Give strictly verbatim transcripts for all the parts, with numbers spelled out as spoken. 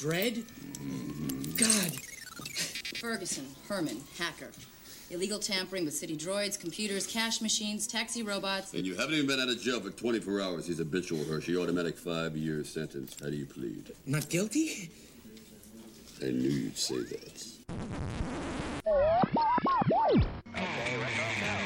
Dredd? God. Ferguson, Herman, hacker. Illegal tampering with city droids, computers, cash machines, taxi robots. And you haven't even been out of jail for twenty-four hours. He's habitual, Hershey. Automatic five-year sentence. How do you plead? Not guilty? I knew you'd say that. Okay, right off now.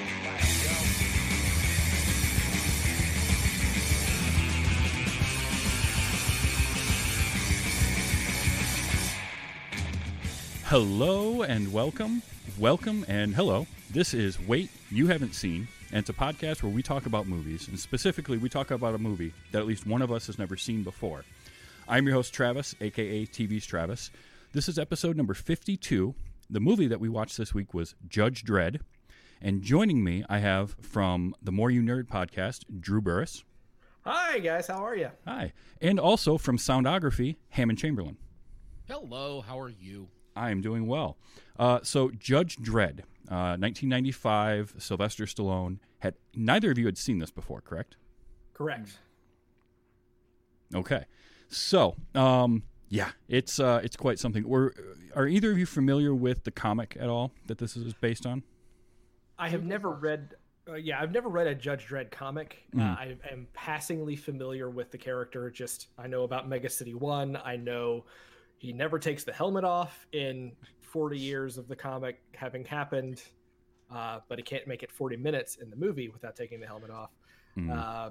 Hello and welcome, welcome and hello. This is Wait You Haven't Seen, and it's a podcast where we talk about movies, and specifically we talk about a movie that at least one of us has never seen before. I'm your host Travis, aka T V's Travis. This is episode number fifty-two. The movie that we watched this week was Judge Dredd, and joining me I have from the More You Nerd podcast, Drew Burris. Hi guys, how are you? Hi. And also from Soundography, Hammond Chamberlain. Hello, how are you? I am doing well. Uh, so Judge Dredd, uh, nineteen ninety-five, Sylvester Stallone. Had neither of you had seen this before, correct? Correct. Okay. So, um, yeah, it's uh, it's quite something. Were, are either of you familiar with the comic at all that this is based on? I have never read. Uh, yeah, I've never read a Judge Dredd comic. Mm. Uh, I am passingly familiar with the character. Just I know about Mega City One. I know. He never takes the helmet off in forty years of the comic having happened, uh, but he can't make it forty minutes in the movie without taking the helmet off. Mm. Uh,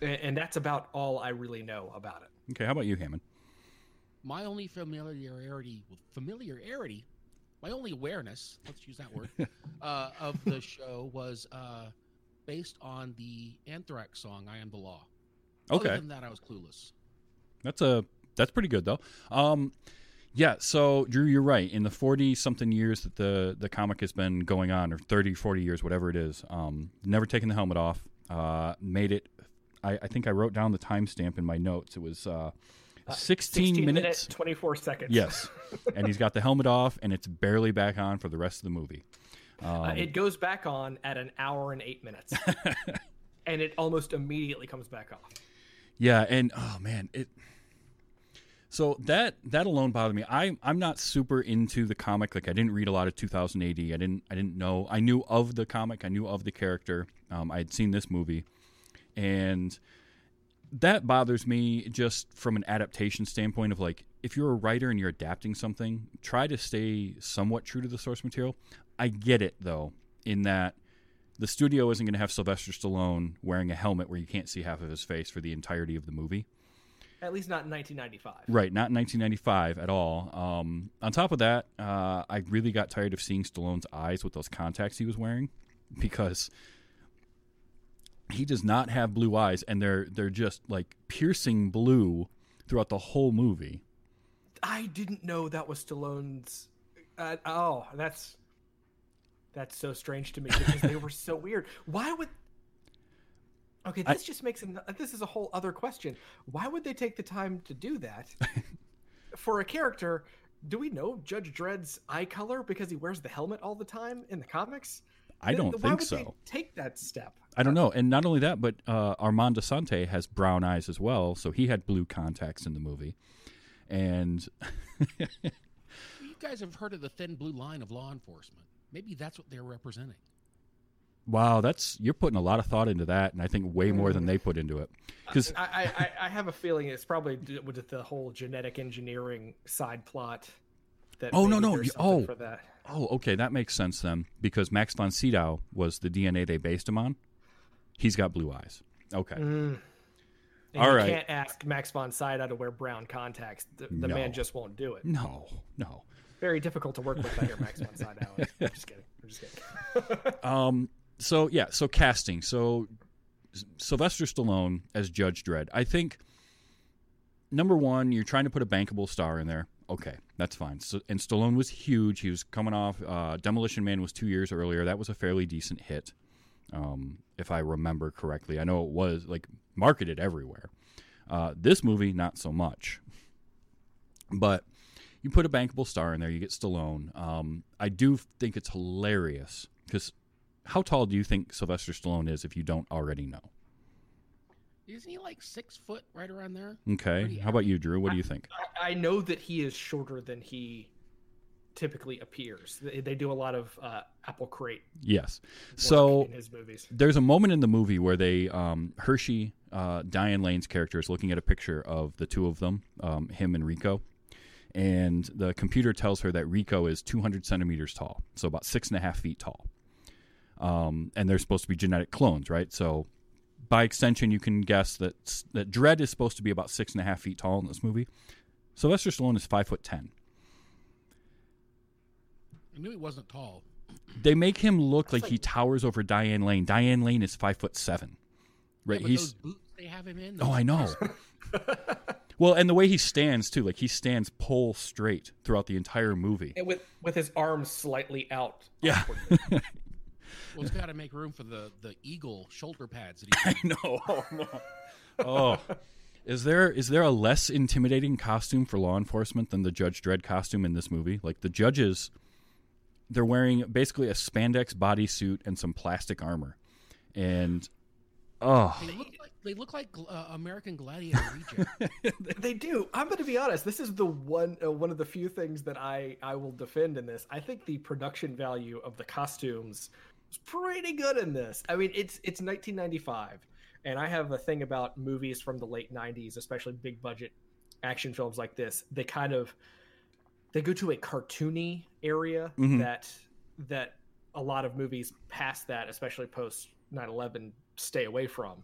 and, and that's about all I really know about it. Okay, how about you, Hammond? My only familiarity, familiarity, my only awareness, let's use that word, uh, of the show was uh, based on the Anthrax song, I Am the Law. Okay. Other than that, I was clueless. That's a... That's pretty good, though. Um, yeah, so, Drew, you're right. In the forty-something years that the, the comic has been going on, or thirty, forty years, whatever it is, um, never taken the helmet off, uh, made it, I, I think I wrote down the timestamp in my notes. It was uh, sixteen minutes. twenty-four seconds. Yes, and he's got the helmet off, and it's barely back on for the rest of the movie. Um, uh, it goes back on at an hour and eight minutes, and it almost immediately comes back off. Yeah, and, oh, man, it... So that that alone bothered me. I I'm not super into the comic. Like I didn't read a lot of two thousand A D. I didn't I didn't know. I knew of the comic. I knew of the character. Um, I had seen this movie, and that bothers me just from an adaptation standpoint. Of like, if you're a writer and you're adapting something, try to stay somewhat true to the source material. I get it though, in that the studio isn't going to have Sylvester Stallone wearing a helmet where you can't see half of his face for the entirety of the movie. At least not in nineteen ninety-five. Right, not in nineteen ninety-five at all. Um, on top of that, uh, I really got tired of seeing Stallone's eyes with those contacts he was wearing, because he does not have blue eyes, and they're they're just like piercing blue throughout the whole movie. I didn't know that was Stallone's. Uh, oh, that's that's so strange to me because they were so weird. Why would? Okay, this I, just makes an, this is a whole other question. Why would they take the time to do that for a character? Do we know Judge Dredd's eye color because he wears the helmet all the time in the comics? I don't Why think would so. They take that step. I don't know. And not only that, but uh, Armand Assante has brown eyes as well, so he had blue contacts in the movie. And you guys have heard of the thin blue line of law enforcement. Maybe that's what they're representing. Wow, that's you're putting a lot of thought into that, and I think way more than they put into it. Because I, I, I have a feeling it's probably with the whole genetic engineering side plot. That oh no no oh for that. oh okay that makes sense then, because Max von Sydow was the D N A they based him on. He's got blue eyes. Okay. Mm. And All you right. You can't ask Max von Sydow to wear brown contacts. The, the no. man just won't do it. No, no. Very difficult to work with. I hear Max von Sydow. I'm just kidding. I'm just kidding. um. So, yeah, so casting. So, Sylvester Stallone as Judge Dredd. I think, number one, you're trying to put a bankable star in there. Okay, that's fine. So, and Stallone was huge. He was coming off. Uh, Demolition Man was two years earlier. That was a fairly decent hit, um, if I remember correctly. I know it was, like, marketed everywhere. Uh, this movie, not so much. But you put a bankable star in there. You get Stallone. Um, I do think it's hilarious because... How tall do you think Sylvester Stallone is if you don't already know? Isn't he like six foot right around there? Okay. How about you, Drew? What do you think? I, I know that he is shorter than he typically appears. They, they do a lot of uh, apple crate. Yes. So in his movies. There's a moment in the movie where they um, Hershey, uh, Diane Lane's character, is looking at a picture of the two of them, um, him and Rico. And the computer tells her that Rico is two hundred centimeters tall, so about six and a half feet tall. Um, and they're supposed to be genetic clones, right? So by extension, you can guess that that Dredd is supposed to be about six and a half feet tall in this movie. Sylvester Stallone is five foot ten. I knew he wasn't tall. They make him look That's like, like he towers over Diane Lane. Diane Lane is five foot seven. Right? Yeah, but he's those boots they have him in. Those oh, I know. Well, and the way he stands too, like he stands pole straight throughout the entire movie, and with with his arms slightly out. Yeah. Well, he's got to make room for the, the eagle shoulder pads. That he I know. Oh, no. oh, is there is there a less intimidating costume for law enforcement than the Judge Dredd costume in this movie? Like the judges, they're wearing basically a spandex bodysuit and some plastic armor, and oh, they look like, they look like uh, American Gladiator reject. They do. I'm going to be honest. This is the one uh, one of the few things that I I will defend in this. I think the production value of the costumes. Pretty good in this. I mean, it's it's nineteen ninety-five, and I have a thing about movies from the late nineties, especially big budget action films like this. They kind of they go to a cartoony area mm-hmm. that that a lot of movies past that, especially post nine eleven, stay away from.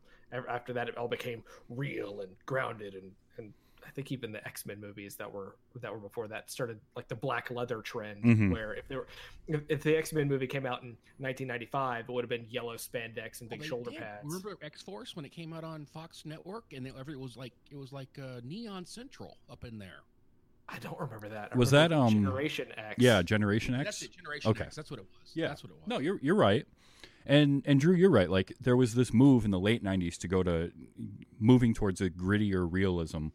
After that, it all became real and grounded, and and I think even the X-Men movies that were that were before that started like the black leather trend mm-hmm. where if they were if, if the X-Men movie came out in nineteen ninety-five, it would have been yellow spandex and big well, shoulder did. pads. Remember X-Force when it came out on Fox Network and it, it was like it was like uh, Neon Central up in there. I don't remember that. I was remember that um, Generation X? Yeah, Generation X. That's it, Generation okay. X. That's what it was. Yeah. That's what it was. No, you're you're right. And and Drew, you're right. Like there was this move in the late nineties to go to moving towards a grittier realism.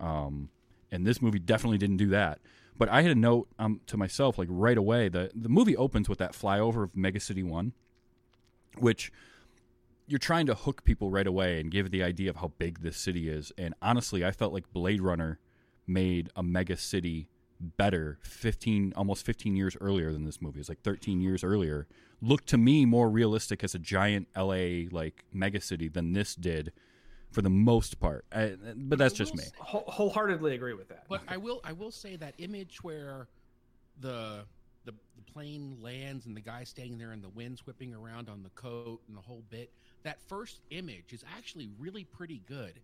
Um, and this movie definitely didn't do that. But I had a note um, to myself, like right away. The the movie opens with that flyover of Mega City One, which you're trying to hook people right away and give the idea of how big this city is. And honestly, I felt like Blade Runner made a mega city better fifteen, almost fifteen years earlier than this movie. It's like thirteen years earlier. Looked to me more realistic as a giant L A like mega city than this did. For the most part, I, but that's just me. Say, wholeheartedly agree with that. But I will, I will say that image where the, the the plane lands and the guy standing there and the wind's whipping around on the coat and the whole bit. That first image is actually really pretty good.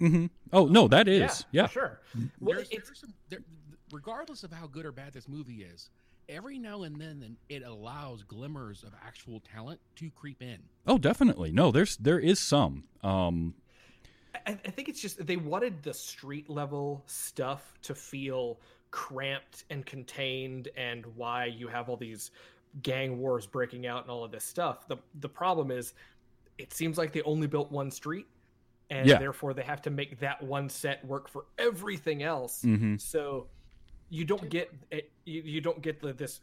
Mm-hmm. Oh no, that is yeah, yeah. For sure. Well, there's, it's... There's some, there, regardless of how good or bad this movie is, every now and then it allows glimmers of actual talent to creep in. Oh, definitely. No, there's there is some. Um, I think it's just they wanted the street level stuff to feel cramped and contained, and why you have all these gang wars breaking out and all of this stuff. The the problem is it seems like they only built one street, and yeah. therefore they have to make that one set work for everything else. Mm-hmm. So you don't get it, you, you don't get the, this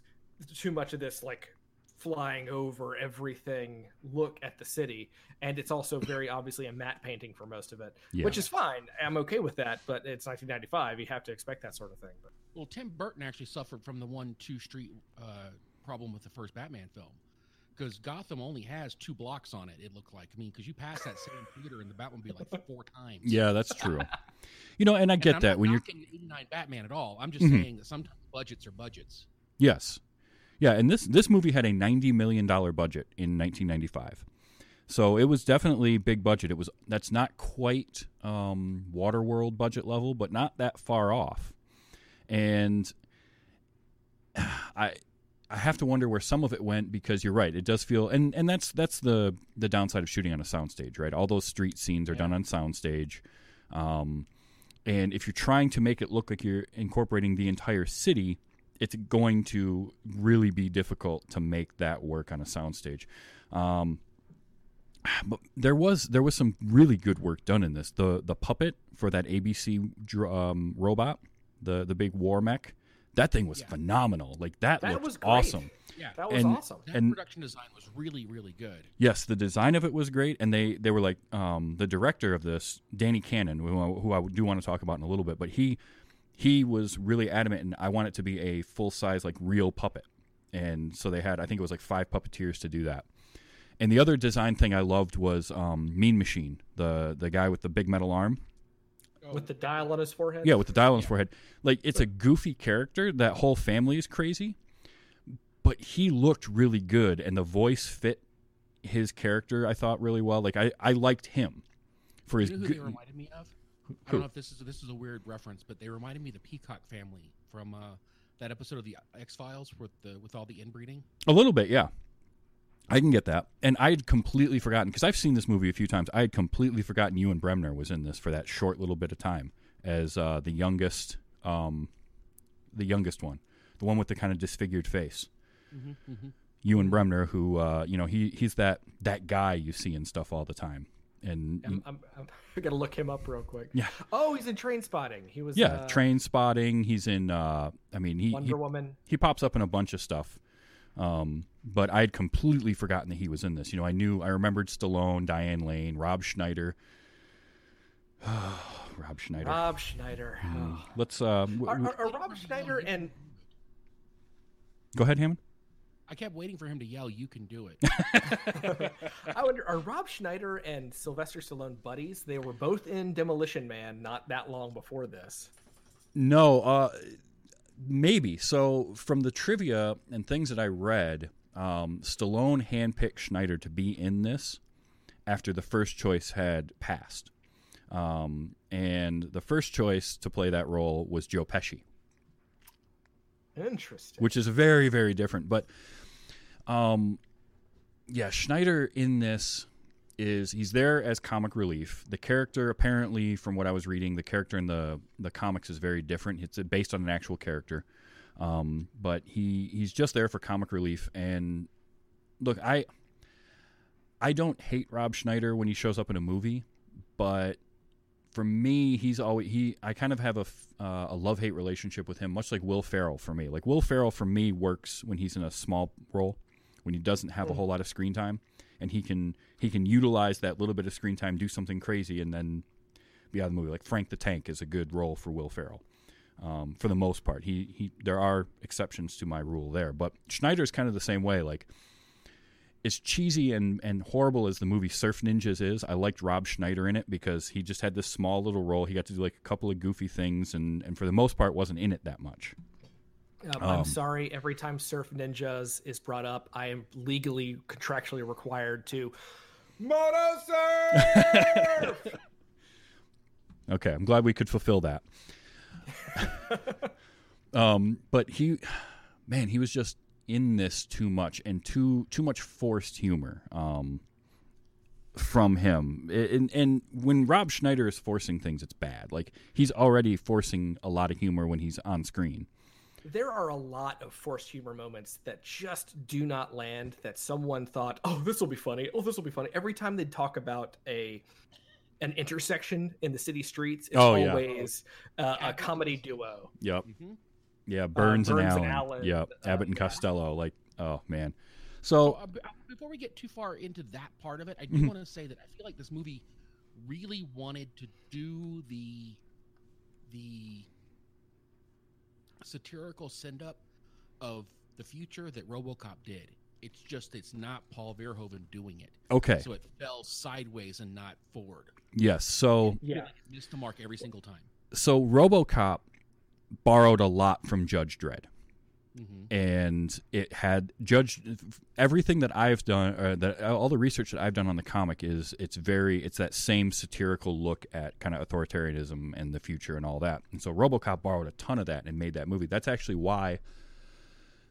too much of this like flying over everything look at the city, and it's also very obviously a matte painting for most of it, yeah. which is fine. I'm okay with that, but it's nineteen ninety-five. You have to expect that sort of thing. But. Well, Tim Burton actually suffered from the one two street uh, problem with the first Batman film, because Gotham only has two blocks on it. It looked like, I mean, because you pass that same theater and the Batmobile like four times. Yeah, that's true. You know, and I get and I'm that not when you're eighty-nine Batman at all. I'm just mm-hmm. saying that sometimes budgets are budgets. Yes. Yeah, and this, this movie had a ninety million dollars budget in nineteen ninety-five. So it was definitely big budget. It was that's not quite um, Waterworld budget level, but not that far off. And I I have to wonder where some of it went, because you're right. It does feel and, and that's that's the, the downside of shooting on a soundstage, right? All those street scenes are yeah. done on soundstage. Um, and if you're trying to make it look like you're incorporating the entire city, it's going to really be difficult to make that work on a soundstage. Um, but there was there was some really good work done in this. The the puppet for that A B C um, robot, the the big war mech, that thing was yeah. phenomenal. Like that, that looked was awesome. Yeah, that was and, awesome. That and production design was really, really good. Yes, the design of it was great, and they they were like um, the director of this, Danny Cannon, who, who I do want to talk about in a little bit, but he he was really adamant, and I want it to be a full size like real puppet, and so they had I think it was like five puppeteers to do that. And the other design thing I loved was um, Mean Machine, the the guy with the big metal arm. With the dial on his forehead? Yeah, with the dial on his yeah. forehead. Like, it's a goofy character. That whole family is crazy. But he looked really good, and the voice fit his character, I thought, really well. Like, I, I liked him for his. You know who go- they reminded me of? Who? I don't know if this is this is a weird reference, but they reminded me of the Peacock family from uh, that episode of the X-Files with the with all the inbreeding. A little bit, yeah. I can get that. And I had completely forgotten, because I've seen this movie a few times, I had completely forgotten Ewan Bremner was in this for that short little bit of time as uh, the youngest um, the youngest one, the one with the kind of disfigured face. Mm-hmm, mm-hmm. Ewan Bremner, who, uh, you know, he he's that, that guy you see in stuff all the time. And I'm, I'm, I'm going to look him up real quick. Yeah. Oh, he's in Trainspotting. He was, yeah, uh, Trainspotting. He's in, uh, I mean, he, Wonder he, Woman. He pops up in a bunch of stuff. Um, but I had completely forgotten that he was in this. You know, I knew, I remembered Stallone, Diane Lane, Rob Schneider. Rob Schneider. Rob Schneider. Mm. Let's. Uh, w- are, are, are Rob Schneider and. Go ahead, Hammond. I kept waiting for him to yell, "You can do it." I wonder, are Rob Schneider and Sylvester Stallone buddies? They were both in Demolition Man not that long before this. No, uh. Maybe. So from the trivia and things that I read, um, Stallone handpicked Schneider to be in this after the first choice had passed. Um, and the first choice to play that role was Joe Pesci. Interesting. Which is very, very different. But, um, yeah, Schneider in this is, he's there as comic relief. The character, apparently, from what I was reading, the character in the, the comics is very different. It's based on an actual character. Um, but he, he's just there for comic relief. And look, I I don't hate Rob Schneider when he shows up in a movie, but for me, he's always he. I kind of have a, uh, a love-hate relationship with him, much like Will Ferrell for me. Like, Will Ferrell for me works when he's in a small role, when he doesn't have a whole lot of screen time. And he can he can utilize that little bit of screen time, do something crazy, and then be out of the movie. Like Frank the Tank is a good role for Will Ferrell, um, for the most part. He he. There are exceptions to my rule there, but Schneider's kind of the same way. Like, as cheesy and, and horrible as the movie Surf Ninjas is, I liked Rob Schneider in it because he just had this small little role. He got to do like a couple of goofy things, and, and for the most part, wasn't in it that much. Um, I'm um, sorry, every time Surf Ninjas is brought up, I am legally, contractually required to mono surf! Okay, I'm glad we could fulfill that. um, but he, man, he was just in this too much, and too too much forced humor um, from him. And, and when Rob Schneider is forcing things, it's bad. Like, he's already forcing a lot of humor when he's on screen. There are a lot of forced humor moments that just do not land, that someone thought, oh, this will be funny. Oh, this will be funny. Every time they talk about a an intersection in the city streets, it's oh, always yeah. uh, a comedy duo. Yep. Mm-hmm. Yeah, Burns, uh, Burns and Allen. And Allen. Yep. Uh, Abbott and yeah. Costello. Like, oh, man. So oh, uh, before we get too far into that part of it, I do mm-hmm. want to say that I feel like this movie really wanted to do the the... satirical send-up of the future that RoboCop did. It's just it's not Paul Verhoeven doing it. Okay. So it fell sideways and not forward. Yes. So and yeah, it missed the mark every single time. So RoboCop borrowed a lot from Judge Dredd, mm-hmm. and it had Judge. Everything that I've done, uh, that all the research that I've done on the comic is it's very it's that same satirical look at kind of authoritarianism and the future and all that. And so RoboCop borrowed a ton of that and made that movie. That's actually why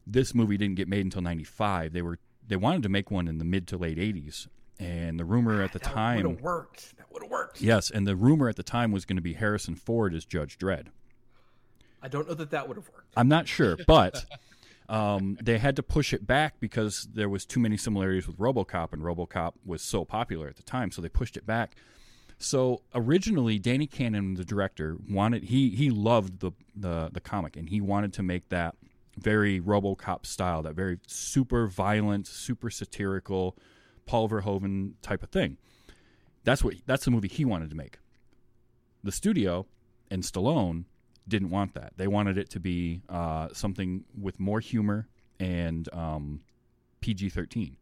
this movie didn't get made until ninety-five. They were they wanted to make one in the mid to late eighties, and the rumor at the that time would have worked. That would have worked. Yes, and the rumor at the time was going to be Harrison Ford as Judge Dredd. I don't know that that would have worked. I'm not sure, but um, they had to push it back because there was too many similarities with RoboCop, and RoboCop was so popular at the time, so they pushed it back. So originally, Danny Cannon, the director, wanted he he loved the the, the comic, and he wanted to make that very RoboCop style, that very super violent, super satirical, Paul Verhoeven type of thing. That's what that's the movie he wanted to make. The studio and Stallone didn't want that. They wanted it to be uh, something with more humor and um, P G thirteen.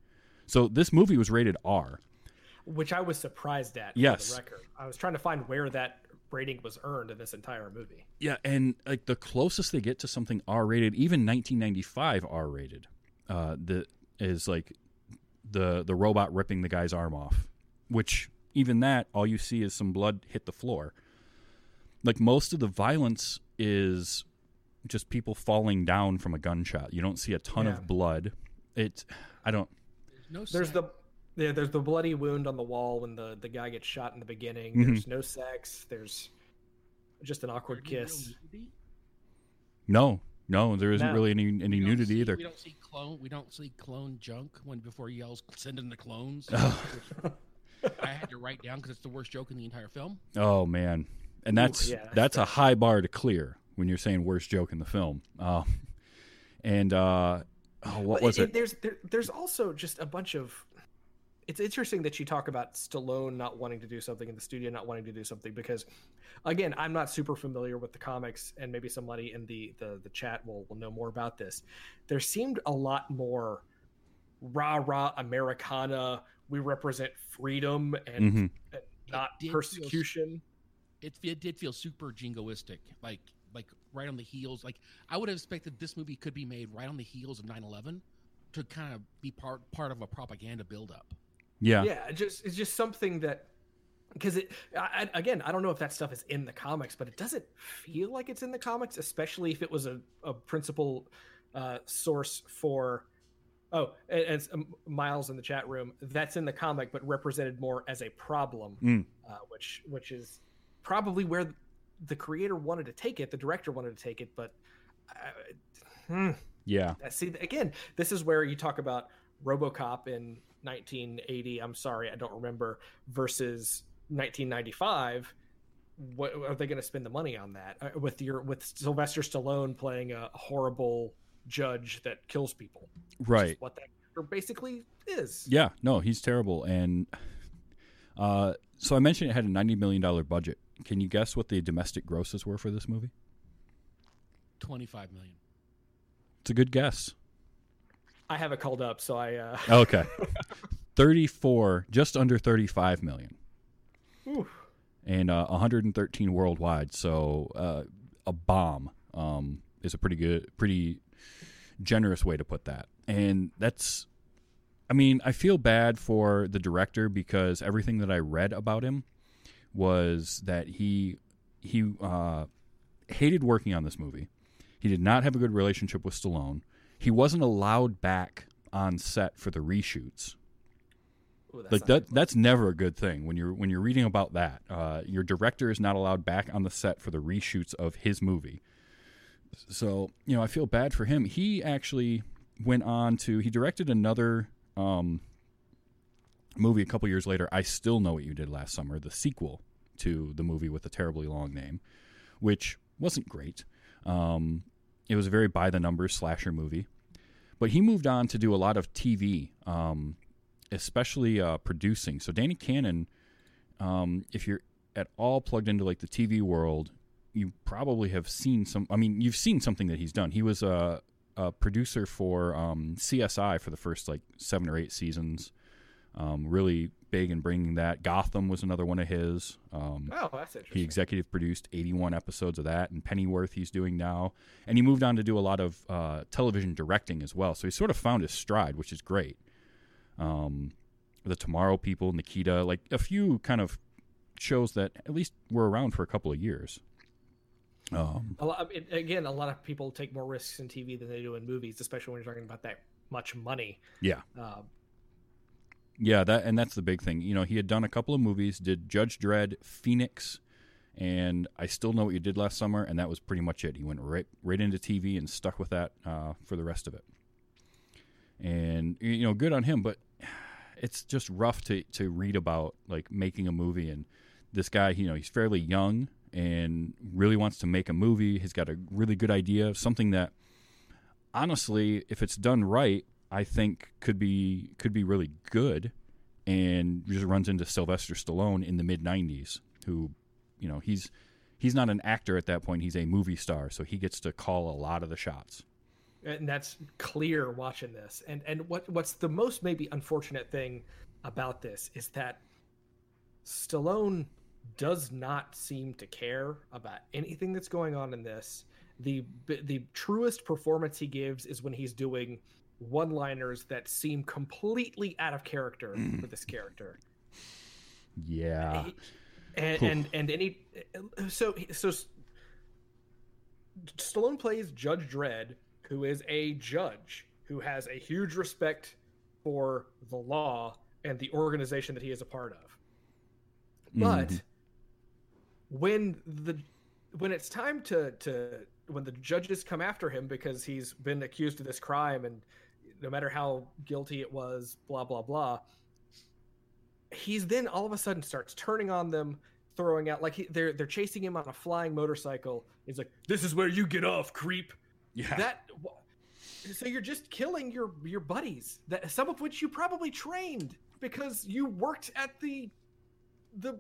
So this movie was rated R. Which I was surprised at. Yes. For the record. I was trying to find where that rating was earned in this entire movie. Yeah, and like the closest they get to something R-rated, even nineteen ninety-five R-rated, uh, the, is like the the robot ripping the guy's arm off, which even that, all you see is some blood hit the floor. Like most of the violence is just people falling down from a gunshot. You don't see a ton yeah. of blood. It, I don't. No there's the yeah, there's the bloody wound on the wall when the, the guy gets shot in the beginning. Mm-hmm. There's no sex. There's just an awkward kiss. No, no, there isn't no. really any any nudity see, either. We don't see clone. We don't see clone junk when before he yells, "Send in the clones." Oh. I had to write down because it's the worst joke in the entire film. Oh man, and that's Ooh, yeah, that's, that's a high bar to clear when you're saying worst joke in the film. Uh, and. Uh, Oh, what was it, it? There's there, there's also just a bunch of. It's interesting that you talk about Stallone not wanting to do something and the studio not wanting to do something because, again, I'm not super familiar with the comics, and maybe somebody in the the, the chat will will know more about this. There seemed a lot more rah rah Americana. We represent freedom and, mm-hmm. and not it persecution. Feel, it it did feel super jingoistic, like. Like right on the heels, like I would have expected this movie could be made right on the heels of nine eleven to kind of be part part of a propaganda buildup. Yeah, yeah, just it's just something that because it I, again I don't know if that stuff is in the comics, but it doesn't feel like it's in the comics, especially if it was a a principal uh, source for. Oh, and, and Miles in the chat room. That's in the comic, but represented more as a problem, mm. uh, which which is probably where. The, The creator wanted to take it. The director wanted to take it, but uh, yeah. See, again, this is where you talk about RoboCop in nineteen eighty. I'm sorry, I don't remember. Versus nineteen ninety-five. What are they going to spend the money on that uh, with your with Sylvester Stallone playing a horrible judge that kills people? Right. What that character basically is. Yeah. No, he's terrible. And uh, so I mentioned it had a ninety million dollars budget. Can you guess what the domestic grosses were for this movie? twenty-five million dollars. It's a good guess. I have it called up, so I... Uh... Okay. thirty-four, just under thirty-five million dollars. Ooh. And uh, one hundred thirteen worldwide, so uh, a bomb um, is a pretty good, pretty generous way to put that. And that's... I mean, I feel bad for the director because everything that I read about him was that he he uh, hated working on this movie. He did not have a good relationship with Stallone. He wasn't allowed back on set for the reshoots. Ooh, that's like that, that's never a good thing when you're when you're reading about that. Uh, your director is not allowed back on the set for the reshoots of his movie. So you know, I feel bad for him. He actually went on to he directed another. Um, movie a couple years later, I Still Know What You Did Last Summer, the sequel to the movie with a terribly long name, which wasn't great. Um, it was a very by-the-numbers slasher movie. But he moved on to do a lot of T V, um, especially uh, producing. So Danny Cannon, um, if you're at all plugged into like the T V world, you probably have seen some... I mean, you've seen something that he's done. He was a, a producer for um, C S I for the first like seven or eight seasons. Um, really big in bringing that. Gotham was another one of his. Um, oh, that's interesting. He executive produced eighty-one episodes of that, and Pennyworth he's doing now. And he moved on to do a lot of uh, television directing as well. So he sort of found his stride, which is great. Um, the Tomorrow People, Nikita, like a few kind of shows that at least were around for a couple of years. Um, a lot, it, again, a lot of people take more risks in T V than they do in movies, especially when you're talking about that much money. Yeah. Uh, Yeah, that and that's the big thing. You know, he had done a couple of movies, did Judge Dredd, Phoenix, and I Still Know What You Did Last Summer, and that was pretty much it. He went right right into T V and stuck with that uh, for the rest of it. And, you know, good on him, but it's just rough to, to read about, like, making a movie. And this guy, you know, he's fairly young and really wants to make a movie. He's got a really good idea of something that honestly, if it's done right, I think could be could be really good, and just runs into Sylvester Stallone in the mid nineties, who, you know, he's he's not an actor at that point; he's a movie star, so he gets to call a lot of the shots. And that's clear watching this. And and what what's the most maybe unfortunate thing about this is that Stallone does not seem to care about anything that's going on in this. The the truest performance he gives is when he's doing one-liners that seem completely out of character for this character. Yeah. And Oof. and and any so so Stallone plays Judge Dredd, who is a judge who has a huge respect for the law and the organization that he is a part of. But mm. when the when it's time to, to when the judges come after him because he's been accused of this crime, and no matter how guilty it was, blah blah blah, he's then all of a sudden starts turning on them, throwing out like he, they're they're chasing him on a flying motorcycle. He's like, "This is where you get off, creep." Yeah. That so you're just killing your your buddies, that some of which you probably trained because you worked at the the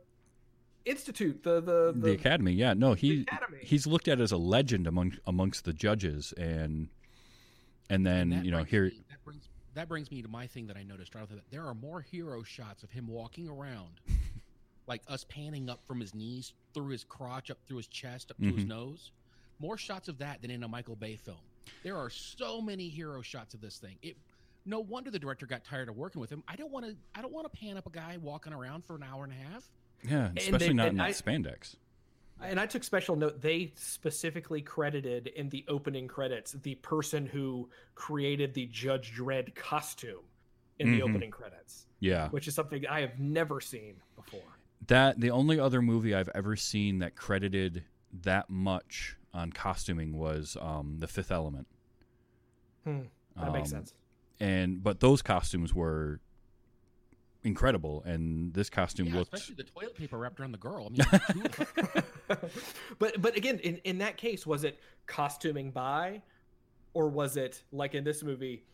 institute, the the, the, the academy. Yeah, no, he he's looked at as a legend among amongst the judges, and and then and you know here me, that brings that brings me to my thing that I noticed right off the bat. There are more hero shots of him walking around, like us panning up from his knees through his crotch, up through his chest, up to mm-hmm. his nose. More shots of that than in a Michael Bay film. There are so many hero shots of this thing. It no wonder the director got tired of working with him. I don't want to. I don't want to pan up a guy walking around for an hour and a half. Yeah, especially they, not in that I, spandex. And I took special note. They specifically credited in the opening credits the person who created the Judge Dredd costume in mm-hmm. the opening credits. Yeah, which is something I have never seen before. That the only other movie I've ever seen that credited that much on costuming was um, The Fifth Element. Hmm, that um, makes sense. And but those costumes were incredible, and this costume yeah, looked especially the toilet paper wrapped around the girl. I mean, but but again, in, in that case, was it costuming by, or was it like in this movie,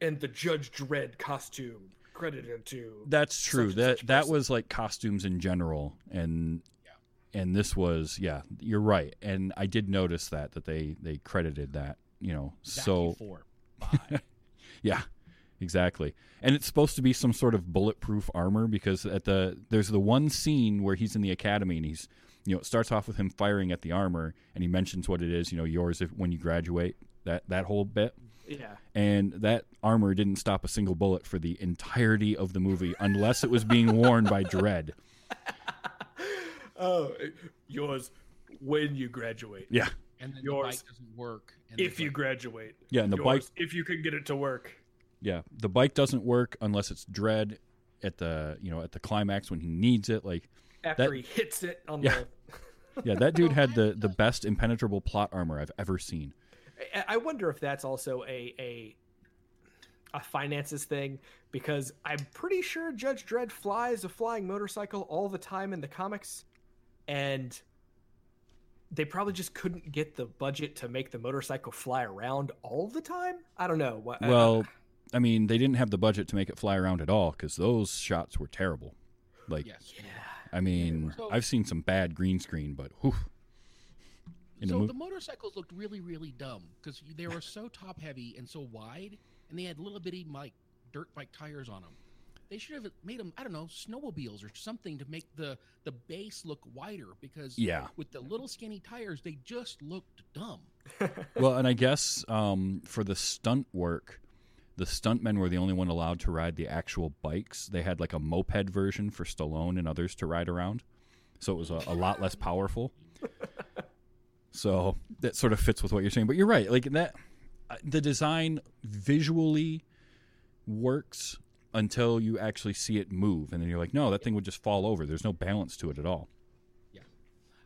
and the Judge Dredd costume credited to? That's true. That that person. Was like costumes in general, and. And this was, yeah, you're right. And I did notice that, that they, they credited that, you know, so. Yeah, exactly. And it's supposed to be some sort of bulletproof armor because at the, there's the one scene where he's in the academy and he's, you know, it starts off with him firing at the armor and he mentions what it is, you know, yours if when you graduate, that, that whole bit. Yeah. And that armor didn't stop a single bullet for the entirety of the movie unless it was being worn by Dredd. Oh, yours when you graduate. Yeah. And then yours the bike doesn't work. And if you graduate. Yeah, and the yours, bike. If you can get it to work. Yeah, the bike doesn't work unless it's Dredd at the, you know, at the climax when he needs it. Like after that, he hits it on yeah. the. Yeah, that dude had the, the best impenetrable plot armor I've ever seen. I wonder if that's also a a, a finances thing. Because I'm pretty sure Judge Dredd flies a flying motorcycle all the time in the comics. And they probably just couldn't get the budget to make the motorcycle fly around all the time. I don't know. What, well, I, I mean, they didn't have the budget to make it fly around at all because those shots were terrible. Like, yes. yeah. I mean, so, I've seen some bad green screen, but whew. In so the, mo- the motorcycles looked really, really dumb because they were so top heavy and so wide, and they had little bitty like dirt bike tires on them. They should have made them, I don't know, snowmobiles or something to make the, the base look wider because yeah. with the little skinny tires, they just looked dumb. Well, and I guess um, for the stunt work, the stuntmen were the only one allowed to ride the actual bikes. They had like a moped version for Stallone and others to ride around. So it was a, a lot less powerful. So that sort of fits with what you're saying. But you're right. Like that, the design visually works until you actually see it move, and then you're like, no, that thing would just fall over. There's no balance to it at all. Yeah.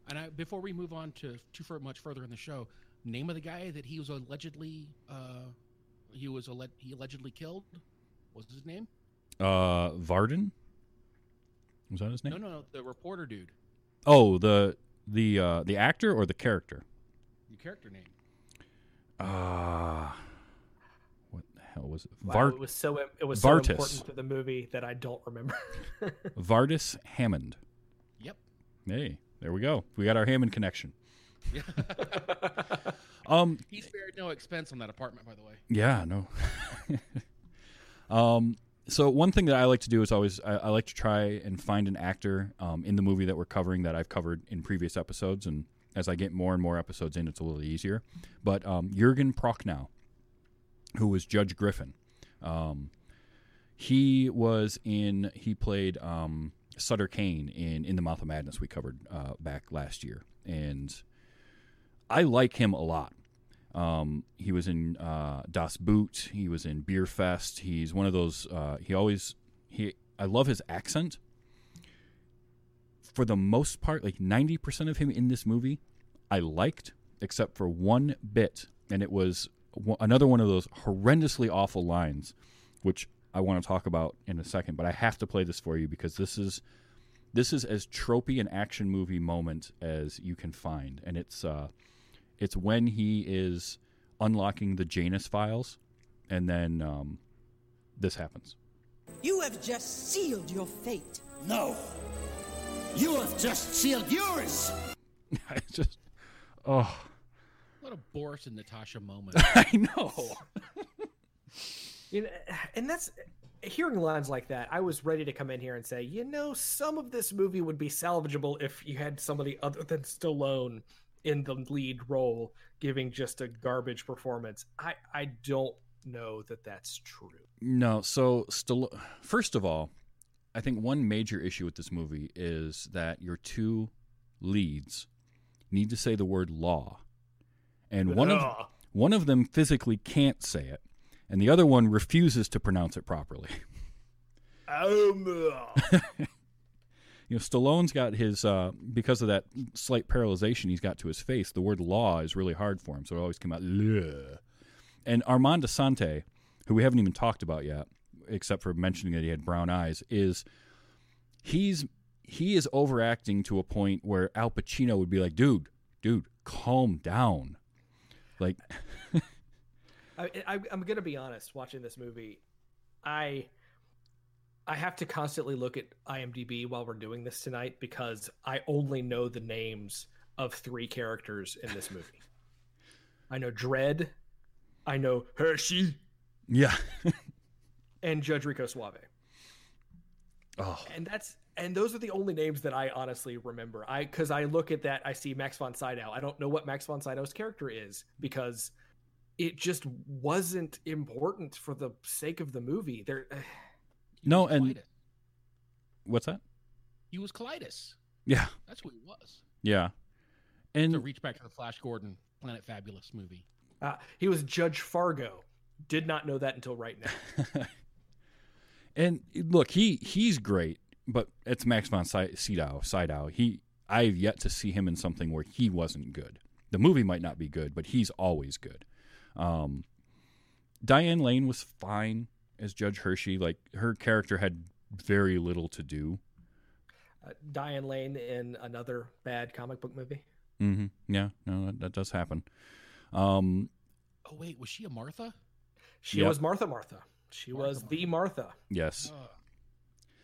And I, before we move on to too much further in the show, name of the guy that he was allegedly uh, he was ale- he allegedly killed. What was his name? Uh, Varden. Was that his name? No, no, no. The reporter dude. Oh, the the uh, the actor or the character? The character name. Ah. Uh... was it? Wow, Vart- it was so it was Vartis. So important to the movie that I don't remember. Vardis Hammond. Yep. Hey, there we go. We got our Hammond connection. um, he spared no expense on that apartment, by the way. Yeah, no. um, so one thing that I like to do is always I, I like to try and find an actor um, in the movie that we're covering that I've covered in previous episodes, and as I get more and more episodes in, it's a little easier. But um, Jürgen Prochnow, who was Judge Griffin, um, he was in he played um, Sutter Kane in In the Mouth of Madness. We covered uh, back last year, and I like him a lot. Um, he was in uh, Das Boot. He was in Beer Fest. He's one of those. Uh, he always he. I love his accent. For the most part, like ninety percent of him in this movie, I liked, except for one bit. And it was w- another one of those horrendously awful lines, which I want to talk about in a second. But I have to play this for you because this is this is as tropey an action movie moment as you can find. And it's, uh, it's when he is unlocking the Janus files, and then um, this happens. You have just sealed your fate. No. You have just sealed yours. I just, oh. What a Boris and Natasha moment. I know. You know. And that's, hearing lines like that, I was ready to come in here and say, you know, some of this movie would be salvageable if you had somebody other than Stallone in the lead role giving just a garbage performance. I, I don't know that that's true. No, so Stallone, first of all, I think one major issue with this movie is that your two leads need to say the word law. And one of, one of them physically can't say it, and the other one refuses to pronounce it properly. Um, you know, Stallone's got his, uh, because of that slight paralyzation he's got to his face, the word law is really hard for him, so it always came out, Luh. And Armand Assante, who we haven't even talked about yet, except for mentioning that he had brown eyes, is he's he is overacting to a point where Al Pacino would be like, dude, dude, calm down. Like, I, I, I'm going to be honest, watching this movie, I I have to constantly look at IMDb while we're doing this tonight because I only know the names of three characters in this movie. I know Dredd, I know Hershey. Yeah. And Judge Rico Suave. Oh. And that's and those are the only names that I honestly remember. I because I look at that, I see Max von Sydow. I don't know what Max von Sydow's character is because it just wasn't important for the sake of the movie. There. No, and colitis. What's that? He was colitis. Yeah, that's what he was. Yeah, and to reach back to the Flash Gordon Planet Fabulous movie. Uh, he was Judge Fargo. Did not know that until right now. And look, he, he's great, but it's Max von Sydow. Sydow. He, I've yet to see him in something where he wasn't good. The movie might not be good, but he's always good. Um, Diane Lane was fine as Judge Hershey. Like, her character had very little to do. Uh, Diane Lane in another bad comic book movie. Mm-hmm. Yeah, no, that, that does happen. Um, oh wait, was she a Martha? She yep. was Martha Martha. She Martha, was Martha. the Martha. Yes. Uh,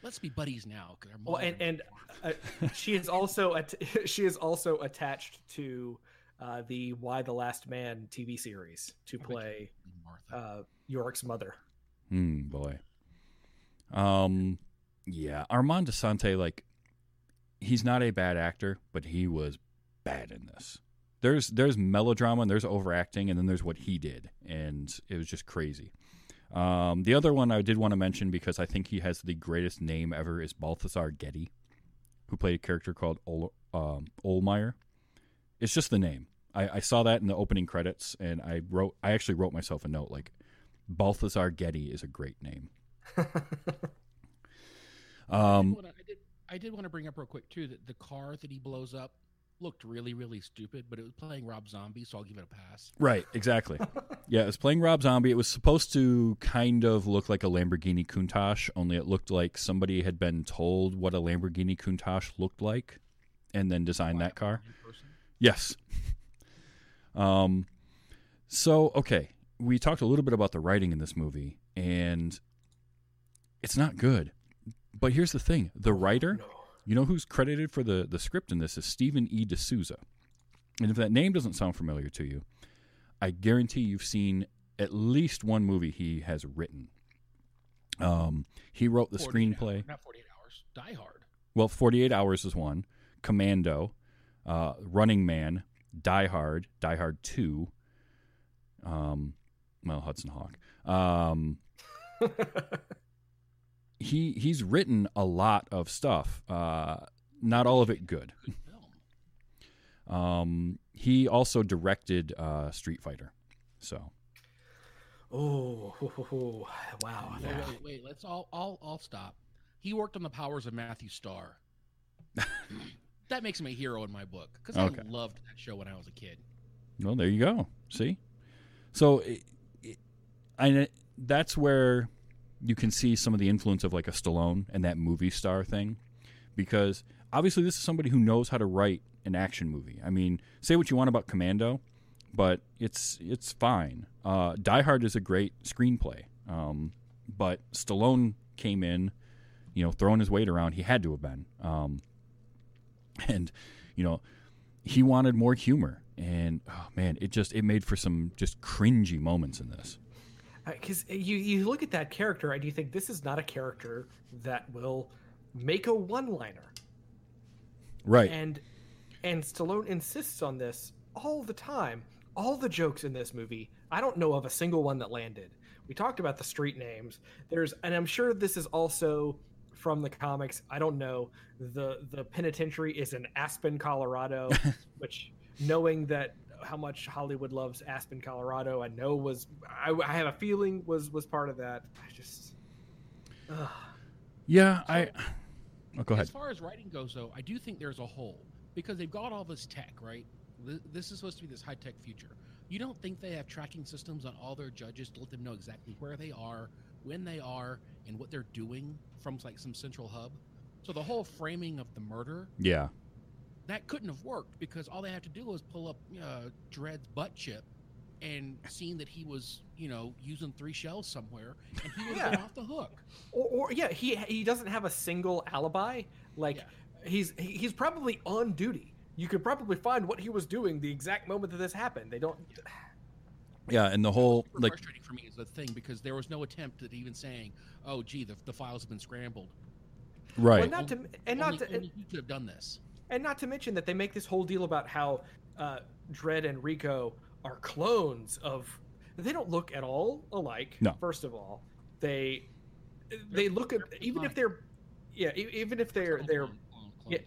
let's be buddies now. Well, and and uh, she is also at, she is also attached to uh, the Why the Last Man T V series to play uh, Yorick's mother. Hmm. Boy. Um. Yeah. Armand Assante, like, he's not a bad actor, but he was bad in this. There's there's melodrama and there's overacting, and then there's what he did, and it was just crazy. Um, the other one I did want to mention because I think he has the greatest name ever is Balthazar Getty, who played a character called Ol- um, Olmeyer. It's just the name. I, I saw that in the opening credits, and I wrote I actually wrote myself a note like, Balthazar Getty is a great name. um, I did, I did want to bring up real quick too that the car that he blows up looked really, really stupid, but it was playing Rob Zombie, so I'll give it a pass. Right, exactly. Yeah, it was playing Rob Zombie. It was supposed to kind of look like a Lamborghini Countach, only it looked like somebody had been told what a Lamborghini Countach looked like and then designed that car. Yes. Um. So, okay, we talked a little bit about the writing in this movie, and it's not good. But here's the thing. The writer, you know who's credited for the, the script in this is Stephen E. de Souza. And if that name doesn't sound familiar to you, I guarantee you've seen at least one movie he has written. Um, he wrote the screenplay. Hours, not forty-eight Hours. Die Hard. Well, forty-eight Hours is one. Commando. Uh, Running Man. Die Hard. Die Hard two. Um, well, Hudson Hawk. Um, he he's written a lot of stuff. Uh, not all of it good. Good film. Um, he also directed uh, Street Fighter. So. Oh, oh, oh, oh, wow. Yeah. Wait, wait, wait, let's all, all, all stop. He worked on the powers of Matthew Starr. That makes him a hero in my book, because okay. I loved that show when I was a kid. Well, there you go. See? So it, it, I, that's where you can see some of the influence of like a Stallone and that movie star thing, because obviously this is somebody who knows how to write an action movie. I mean, say what you want about Commando, but it's it's fine. Uh, Die Hard is a great screenplay, um, but Stallone came in, you know, throwing his weight around. He had to have been, um, and you know, he wanted more humor, and oh man, it just it made for some just cringy moments in this. Because uh, you you look at that character and you think this is not a character that will make a one-liner, right? And and Stallone insists on this all the time. All the jokes in this movie, I don't know of a single one that landed. We talked about the street names. There's, and I'm sure this is also from the comics. I don't know. The the penitentiary is in Aspen, Colorado, which knowing that how much Hollywood loves Aspen, Colorado, I know was, I, I have a feeling was, was part of that. I just, ugh. Yeah, so, I, oh, go ahead. As far as writing goes though, I do think there's a hole because they've got all this tech, right? This is supposed to be this high-tech future. You don't think they have tracking systems on all their judges to let them know exactly where they are, when they are, and what they're doing from like some central hub? So the whole framing of the murder, yeah, that couldn't have worked because all they had to do was pull up uh, Dredd's butt chip and seeing that he was, you know, using three shells somewhere, and he would have been off the hook. Or, or yeah, he he doesn't have a single alibi. Like yeah. he's he's probably on duty. You could probably find what he was doing the exact moment that this happened. They don't. Yeah, and the whole like frustrating for me is the thing because there was no attempt at even saying, "Oh, gee, the, the files have been scrambled." Right. Well, not to, and only, not to, only you could have done this. And not to mention that they make this whole deal about how uh, Dredd and Rico are clones of. They don't look at all alike. No. First of all, they they're, they look at even blind. if they're yeah even if they're they're. Blind, blind yeah,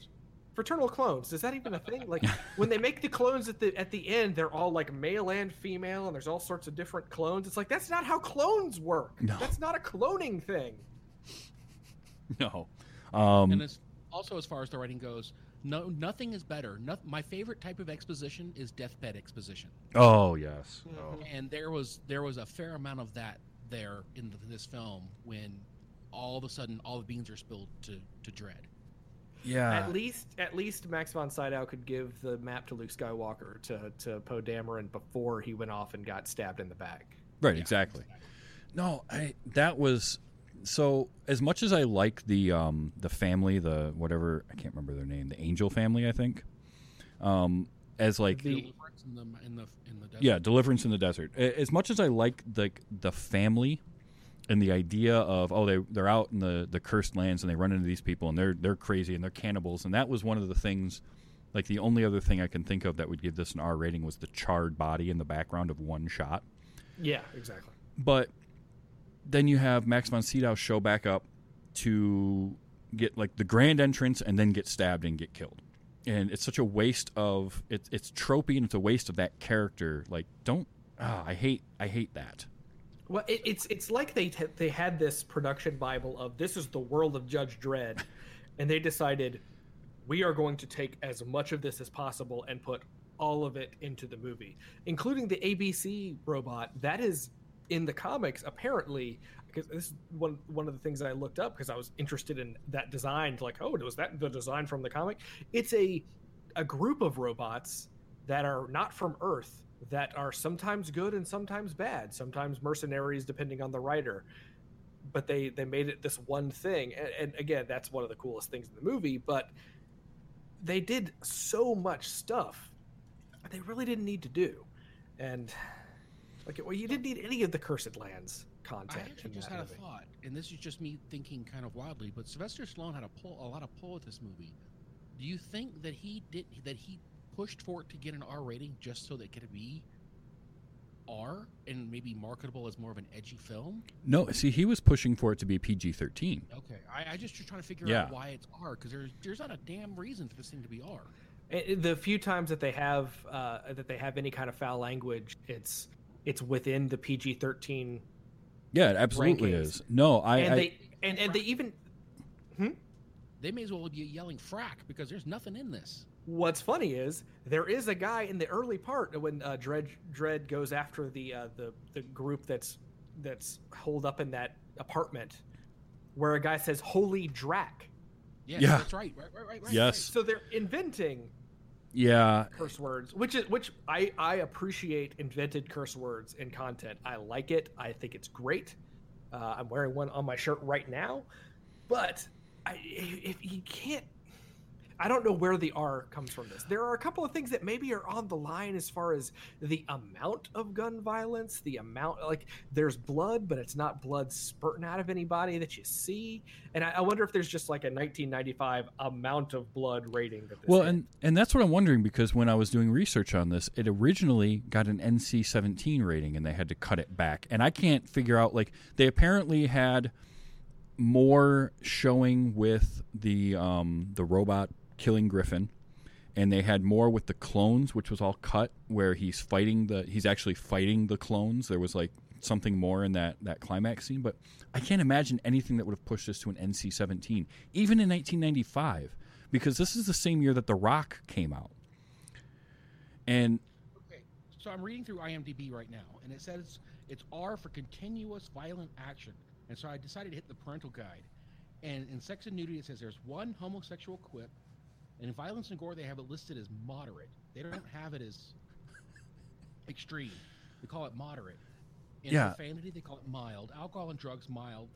fraternal clones, is that even a thing? Like when they make the clones at the at the end, they're all like male and female, and there's all sorts of different clones. It's like that's not how clones work. No. That's not a cloning thing. No. Um, and as, also, as far as the writing goes, no, nothing is better. No, my favorite type of exposition is deathbed exposition. Oh yes. Oh. And there was there was a fair amount of that there in the, this film when all of a sudden all the beans are spilled to to Dredd. Yeah. At least, at least Max von Sydow could give the map to Luke Skywalker to, to Poe Dameron before he went off and got stabbed in the back. Right. Yeah. Exactly. No, I, that was so. As much as I like the um, the family, the whatever I can't remember their name, the Angel family, I think. Um, as like the, Deliverance in the in the in the desert. Yeah, Deliverance in the desert. As much as I like the the family. And the idea of, oh, they, they're out in the, the cursed lands and they run into these people and they're they're crazy and they're cannibals. And that was one of the things, like the only other thing I can think of that would give this an R rating was the charred body in the background of one shot. Yeah, exactly. But then you have Max von Sydow show back up to get like the grand entrance and then get stabbed and get killed. And it's such a waste of, it, it's tropey and it's a waste of that character. Like, don't, ah, I hate I hate that. Well, it, it's it's like they t- they had this production Bible of this is the world of Judge Dredd, and they decided we are going to take as much of this as possible and put all of it into the movie, including the A B C robot that is in the comics apparently. Because this is one one of the things I looked up because I was interested in that design. Like, oh, was that the design from the comic? It's a a group of robots that are not from Earth that are sometimes good and sometimes bad, sometimes mercenaries depending on the writer, but they they made it this one thing. And, and again, that's one of the coolest things in the movie, but they did so much stuff they really didn't need to do. And like, well, you didn't need any of the Cursed Lands content. I actually in just that had movie. a thought, and this is just me thinking kind of wildly, but Sylvester Stallone had a pull, a lot of pull with this movie. Do you think that he did that he pushed for it to get an R rating just so that it could be R and maybe marketable as more of an edgy film? No, see, he was pushing for it to be P G thirteen. Okay, I, I just just trying to figure yeah. out why it's R, because there's there's not a damn reason for this thing to be R. It, the few times that they have uh, that they have any kind of foul language, it's it's within the P G thirteen. Yeah, it absolutely rankings. Is. No, I and I, they and, and they even hmm? they may as well be yelling frack because there's nothing in this. What's funny is there is a guy in the early part when uh, Dredd Dredd goes after the uh, the the group that's that's holed up in that apartment, where a guy says "Holy Drac." Yes, yeah, that's right. Right, right, right, right. Yes. So they're inventing yeah curse words, which is which I I appreciate invented curse words in content. I like it. I think it's great. Uh, I'm wearing one on my shirt right now, but I, if you can't. I don't know where the R comes from this. There are a couple of things that maybe are on the line as far as the amount of gun violence, the amount, like there's blood, but it's not blood spurting out of anybody that you see. And I, I wonder if there's just like a nineteen ninety-five amount of blood rating. That this well, had. and and that's what I'm wondering, because when I was doing research on this, it originally got an N C seventeen rating and they had to cut it back. And I can't figure out, like, they apparently had more showing with the um, the robot killing Griffin, and they had more with the clones, which was all cut, where he's fighting the he's actually fighting the clones. There was like something more in that that climax scene, but I can't imagine anything that would have pushed this to an N C seventeen, even in nineteen ninety-five, because this is the same year that The Rock came out. And okay, so I'm reading through I M D B right now, and it says it's R for continuous violent action, and so I decided to hit the parental guide. And in Sex and Nudity, it says there's one homosexual quip. And in violence and gore, they have it listed as moderate. They don't have it as extreme. They call it moderate. In yeah. profanity, they call it mild. Alcohol and drugs, mild.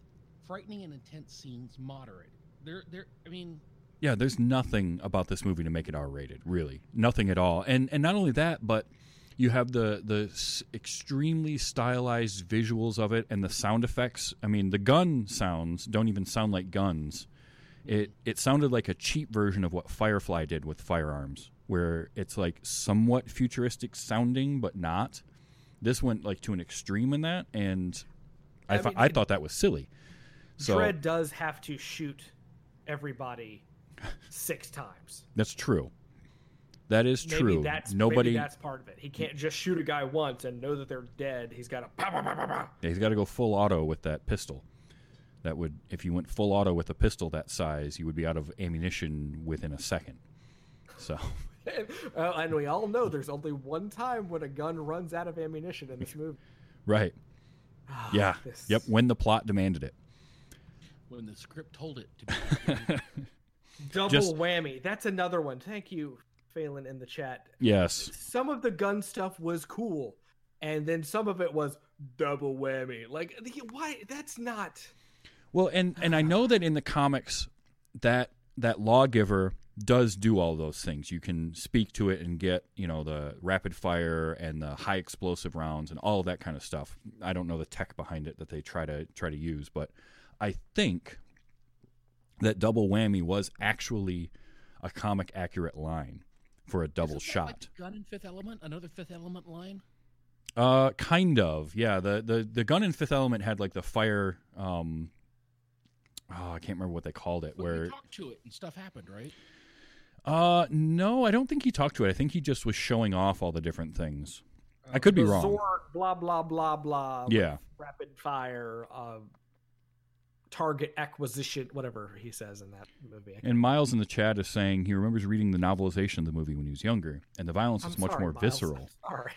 Frightening and intense scenes, moderate. They're, they're, I mean... Yeah, there's nothing about this movie to make it R-rated, really. Nothing at all. And and not only that, but you have the, the extremely stylized visuals of it and the sound effects. I mean, the gun sounds don't even sound like guns. It it sounded like a cheap version of what Firefly did with firearms, where it's like somewhat futuristic sounding, but not. This went like to an extreme in that, and I I, mean, th- I thought that was silly. So, Dredd does have to shoot everybody six times. That's true. That is maybe true. That's, Nobody. Maybe that's part of it. He can't just shoot a guy once and know that they're dead. He's got to. Bah, bah, bah, bah, bah. Yeah, he's got to go full auto with that pistol. That would, if you went full auto with a pistol that size, you would be out of ammunition within a second. So, uh, and we all know there's only one time when a gun runs out of ammunition in this movie. Right. Oh, yeah. This... Yep. When the plot demanded it. When the script told it to be. Double Just... whammy. That's another one. Thank you, Phelan, in the chat. Yes. Some of the gun stuff was cool, and then some of it was double whammy. Like, why? That's not. Well, and, and I know that in the comics that that lawgiver does do all those things. You can speak to it and get, you know, the rapid fire and the high explosive rounds and all of that kind of stuff. I don't know the tech behind it that they try to try to use, but I think that double whammy was actually a comic accurate line for a double Isn't that shot. Like Gun in Fifth Element, another Fifth Element line? Uh kind of. Yeah, the the, the Gun in Fifth Element had like the fire um Oh, I can't remember what they called it. But where he talked to it and stuff happened, right? Uh, no, I don't think he talked to it. I think he just was showing off all the different things. Uh, I could be wrong. Zork, blah, blah, blah, blah. Yeah. Rapid fire, uh, target acquisition, whatever he says in that movie. And Miles in the chat is saying he remembers reading the novelization of the movie when he was younger, and the violence is much sorry, more Miles. visceral. I'm sorry.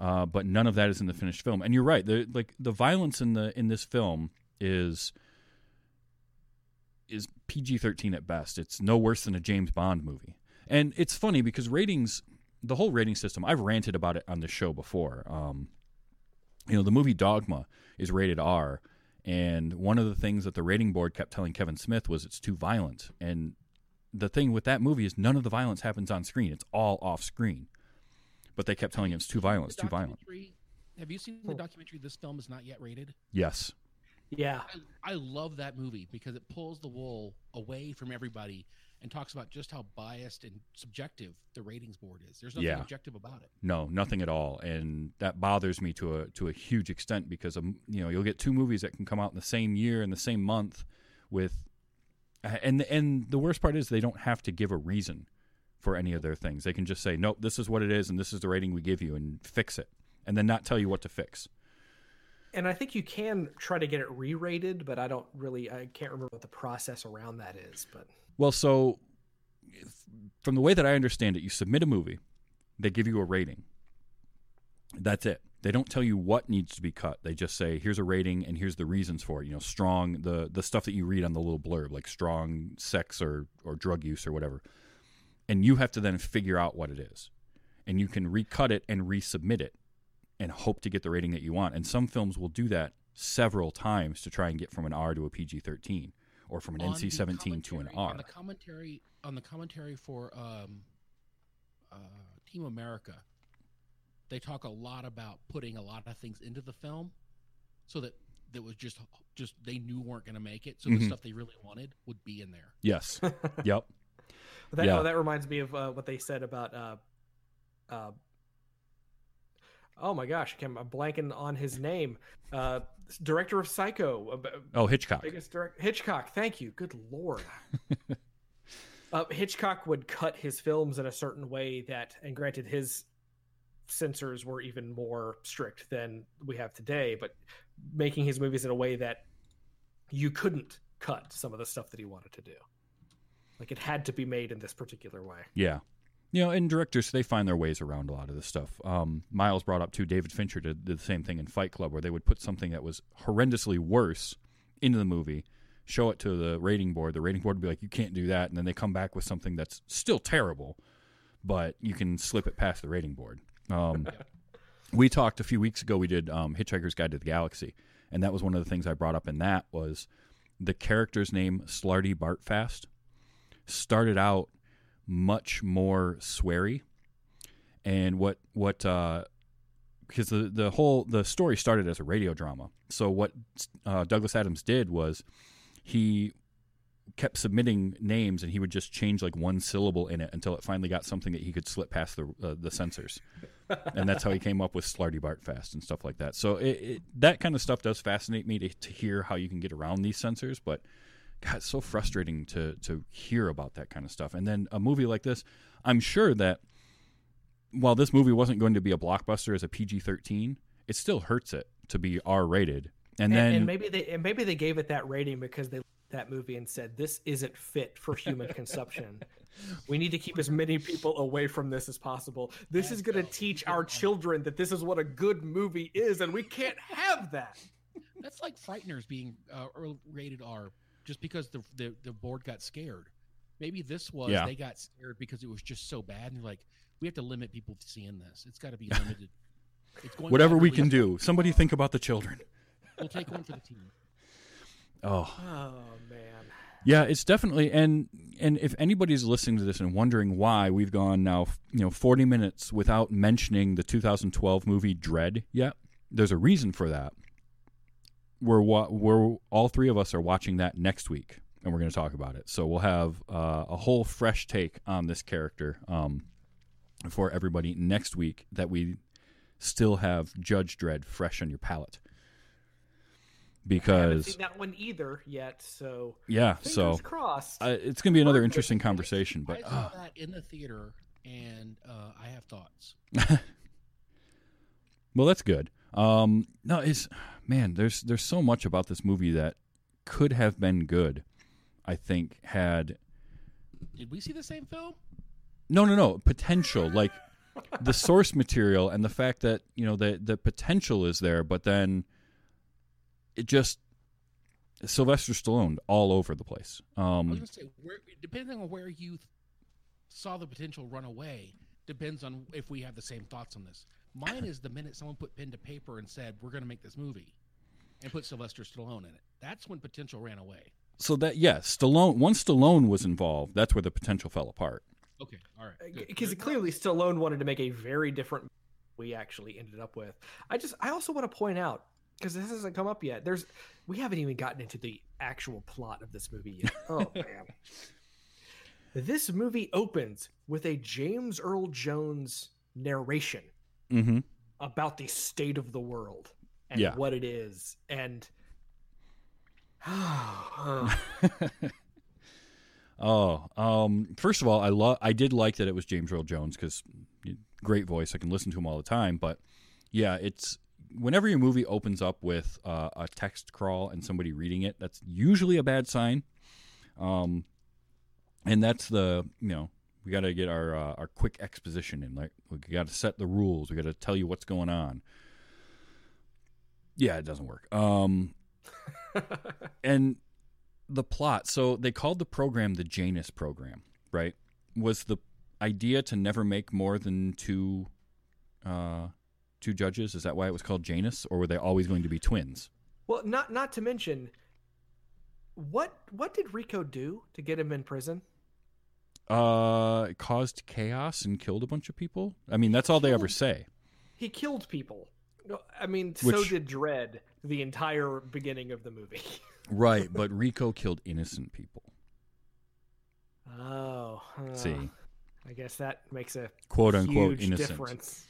uh, but none of that is in the finished film. And you're right. The, like the violence in the in this film is. is P G thirteen at best. It's no worse than a James Bond movie. And it's funny because ratings the whole rating system, I've ranted about it on the show before. Um, you know, the movie Dogma is rated R, and one of the things that the rating board kept telling Kevin Smith was it's too violent. And the thing with that movie is none of the violence happens on screen. It's all off screen. But they kept telling him it's too violent, it's too violent. Have you seen the documentary, This Film Is Not Yet Rated? Yes. Yeah. I, I love that movie because it pulls the wool away from everybody and talks about just how biased and subjective the ratings board is. There's nothing yeah. objective about it. No, nothing at all. And that bothers me to a to a huge extent because, um, you know, you'll get two movies that can come out in the same year and the same month with and and the worst part is they don't have to give a reason for any of their things. They can just say, nope, this is what it is and this is the rating we give you and fix it. And then not tell you what to fix. And I think you can try to get it re-rated, but I don't really, I can't remember what the process around that is. But well, so from the way that I understand it, you submit a movie, they give you a rating. That's it. They don't tell you what needs to be cut. They just say, here's a rating and here's the reasons for it. You know, strong, the, the stuff that you read on the little blurb, like strong sex or, or drug use or whatever. And you have to then figure out what it is. And you can recut it and resubmit it and hope to get the rating that you want. And some films will do that several times to try and get from an R to a P G thirteen or from an N C seventeen to an R. On the commentary, on the commentary for um, uh, Team America, they talk a lot about putting a lot of things into the film so that that was just, just they knew weren't going to make it. So mm-hmm. the stuff they really wanted would be in there. Yes. Yep. That, yeah. oh, that reminds me of uh, what they said about uh, uh, oh my gosh, I'm blanking on his name. Uh, director of Psycho. Oh, Hitchcock. Biggest direct- Hitchcock, thank you. Good Lord. uh, Hitchcock would cut his films in a certain way that, and granted his censors were even more strict than we have today, but making his movies in a way that you couldn't cut some of the stuff that he wanted to do. Like it had to be made in this particular way. Yeah. You know, and directors, they find their ways around a lot of this stuff. Um, Miles brought up, too, David Fincher did, did the same thing in Fight Club, where they would put something that was horrendously worse into the movie, show it to the rating board. The rating board would be like, you can't do that. And then they come back with something that's still terrible, but you can slip it past the rating board. Um, we talked a few weeks ago, we did um, Hitchhiker's Guide to the Galaxy, and that was one of the things I brought up in that was the character's name, Slarty Bartfast, started out much more sweary, and what what uh because the the whole the story started as a radio drama. So what uh Douglas Adams did was he kept submitting names, and he would just change like one syllable in it until it finally got something that he could slip past the uh, the censors. And that's how he came up with Slarty Bartfast and stuff like that. So it, it, that kind of stuff does fascinate me to, to hear how you can get around these censors, but God, it's so frustrating to to hear about that kind of stuff. And then a movie like this, I'm sure that while this movie wasn't going to be a blockbuster as a P G thirteen, it still hurts it to be R-rated. And, and then and maybe they and maybe they gave it that rating because they looked at that movie and said, this isn't fit for human consumption. We need to keep as many people away from this as possible. This That's is going to teach our children that this is what a good movie is, and we can't have that. That's like Frighteners being uh, rated R. Just because the, the the board got scared. Maybe this was yeah. they got scared because it was just so bad, and they're like, we have to limit people to seeing this. It's got to be limited. It's going whatever we can do. Somebody think about the children. We'll take one for the team. Oh. Oh man. Yeah, it's definitely and and if anybody's listening to this and wondering why we've gone now, you know, forty minutes without mentioning the two thousand twelve movie Dredd yet, there's a reason for that. We're we're all three of us are watching that next week, and we're going to talk about it. So we'll have uh, a whole fresh take on this character um, for everybody next week. That we still have Judge Dredd fresh on your palate because I haven't seen that one either yet. So yeah, so crossed. Uh, it's going to be another interesting conversation. But I saw uh, that in the theater, and uh, I have thoughts. Well, that's good. Um, no, it's man, there's there's so much about this movie that could have been good, I think, had Did we see the same film? No, no, no. Potential. Like the source material and the fact that, you know, the the potential is there, but then it just Sylvester Stallone all over the place. Um I was gonna say, where, depending on where you saw the potential run away, Depends on if we have the same thoughts on this. Mine is the minute someone put pen to paper and said, we're going to make this movie and put Sylvester Stallone in it. That's when potential ran away. So that, yes, yeah, Stallone, once Stallone was involved, that's where the potential fell apart. Okay, all right. Because clearly Stallone wanted to make a very different we actually ended up with. I just, I also want to point out, because this hasn't come up yet, there's, we haven't even gotten into the actual plot of this movie yet. Oh, man. This movie opens with a James Earl Jones narration mm-hmm. about the state of the world and yeah. what it is. And oh, oh um, first of all, I love. I did like that it was James Earl Jones because great voice. I can listen to him all the time. But yeah, it's whenever your movie opens up with uh, a text crawl and somebody reading it, that's usually a bad sign. Um. And that's the, you know, we got to get our uh, our quick exposition in. Like, we got to set the rules. We got to tell you what's going on. Yeah, it doesn't work. Um, and the plot. So they called the program the Janus program, right? Was the idea to never make more than two uh, two judges? Is that why it was called Janus? Or were they always going to be twins? Well, not not to mention, what what did Rico do to get him in prison? Uh, it caused chaos and killed a bunch of people. I mean, that's all they ever say. He killed people. I mean, Which, so did Dredd the entire beginning of the movie. Right, but Rico killed innocent people. Oh. Uh, See. I guess that makes a quote unquote huge innocent difference.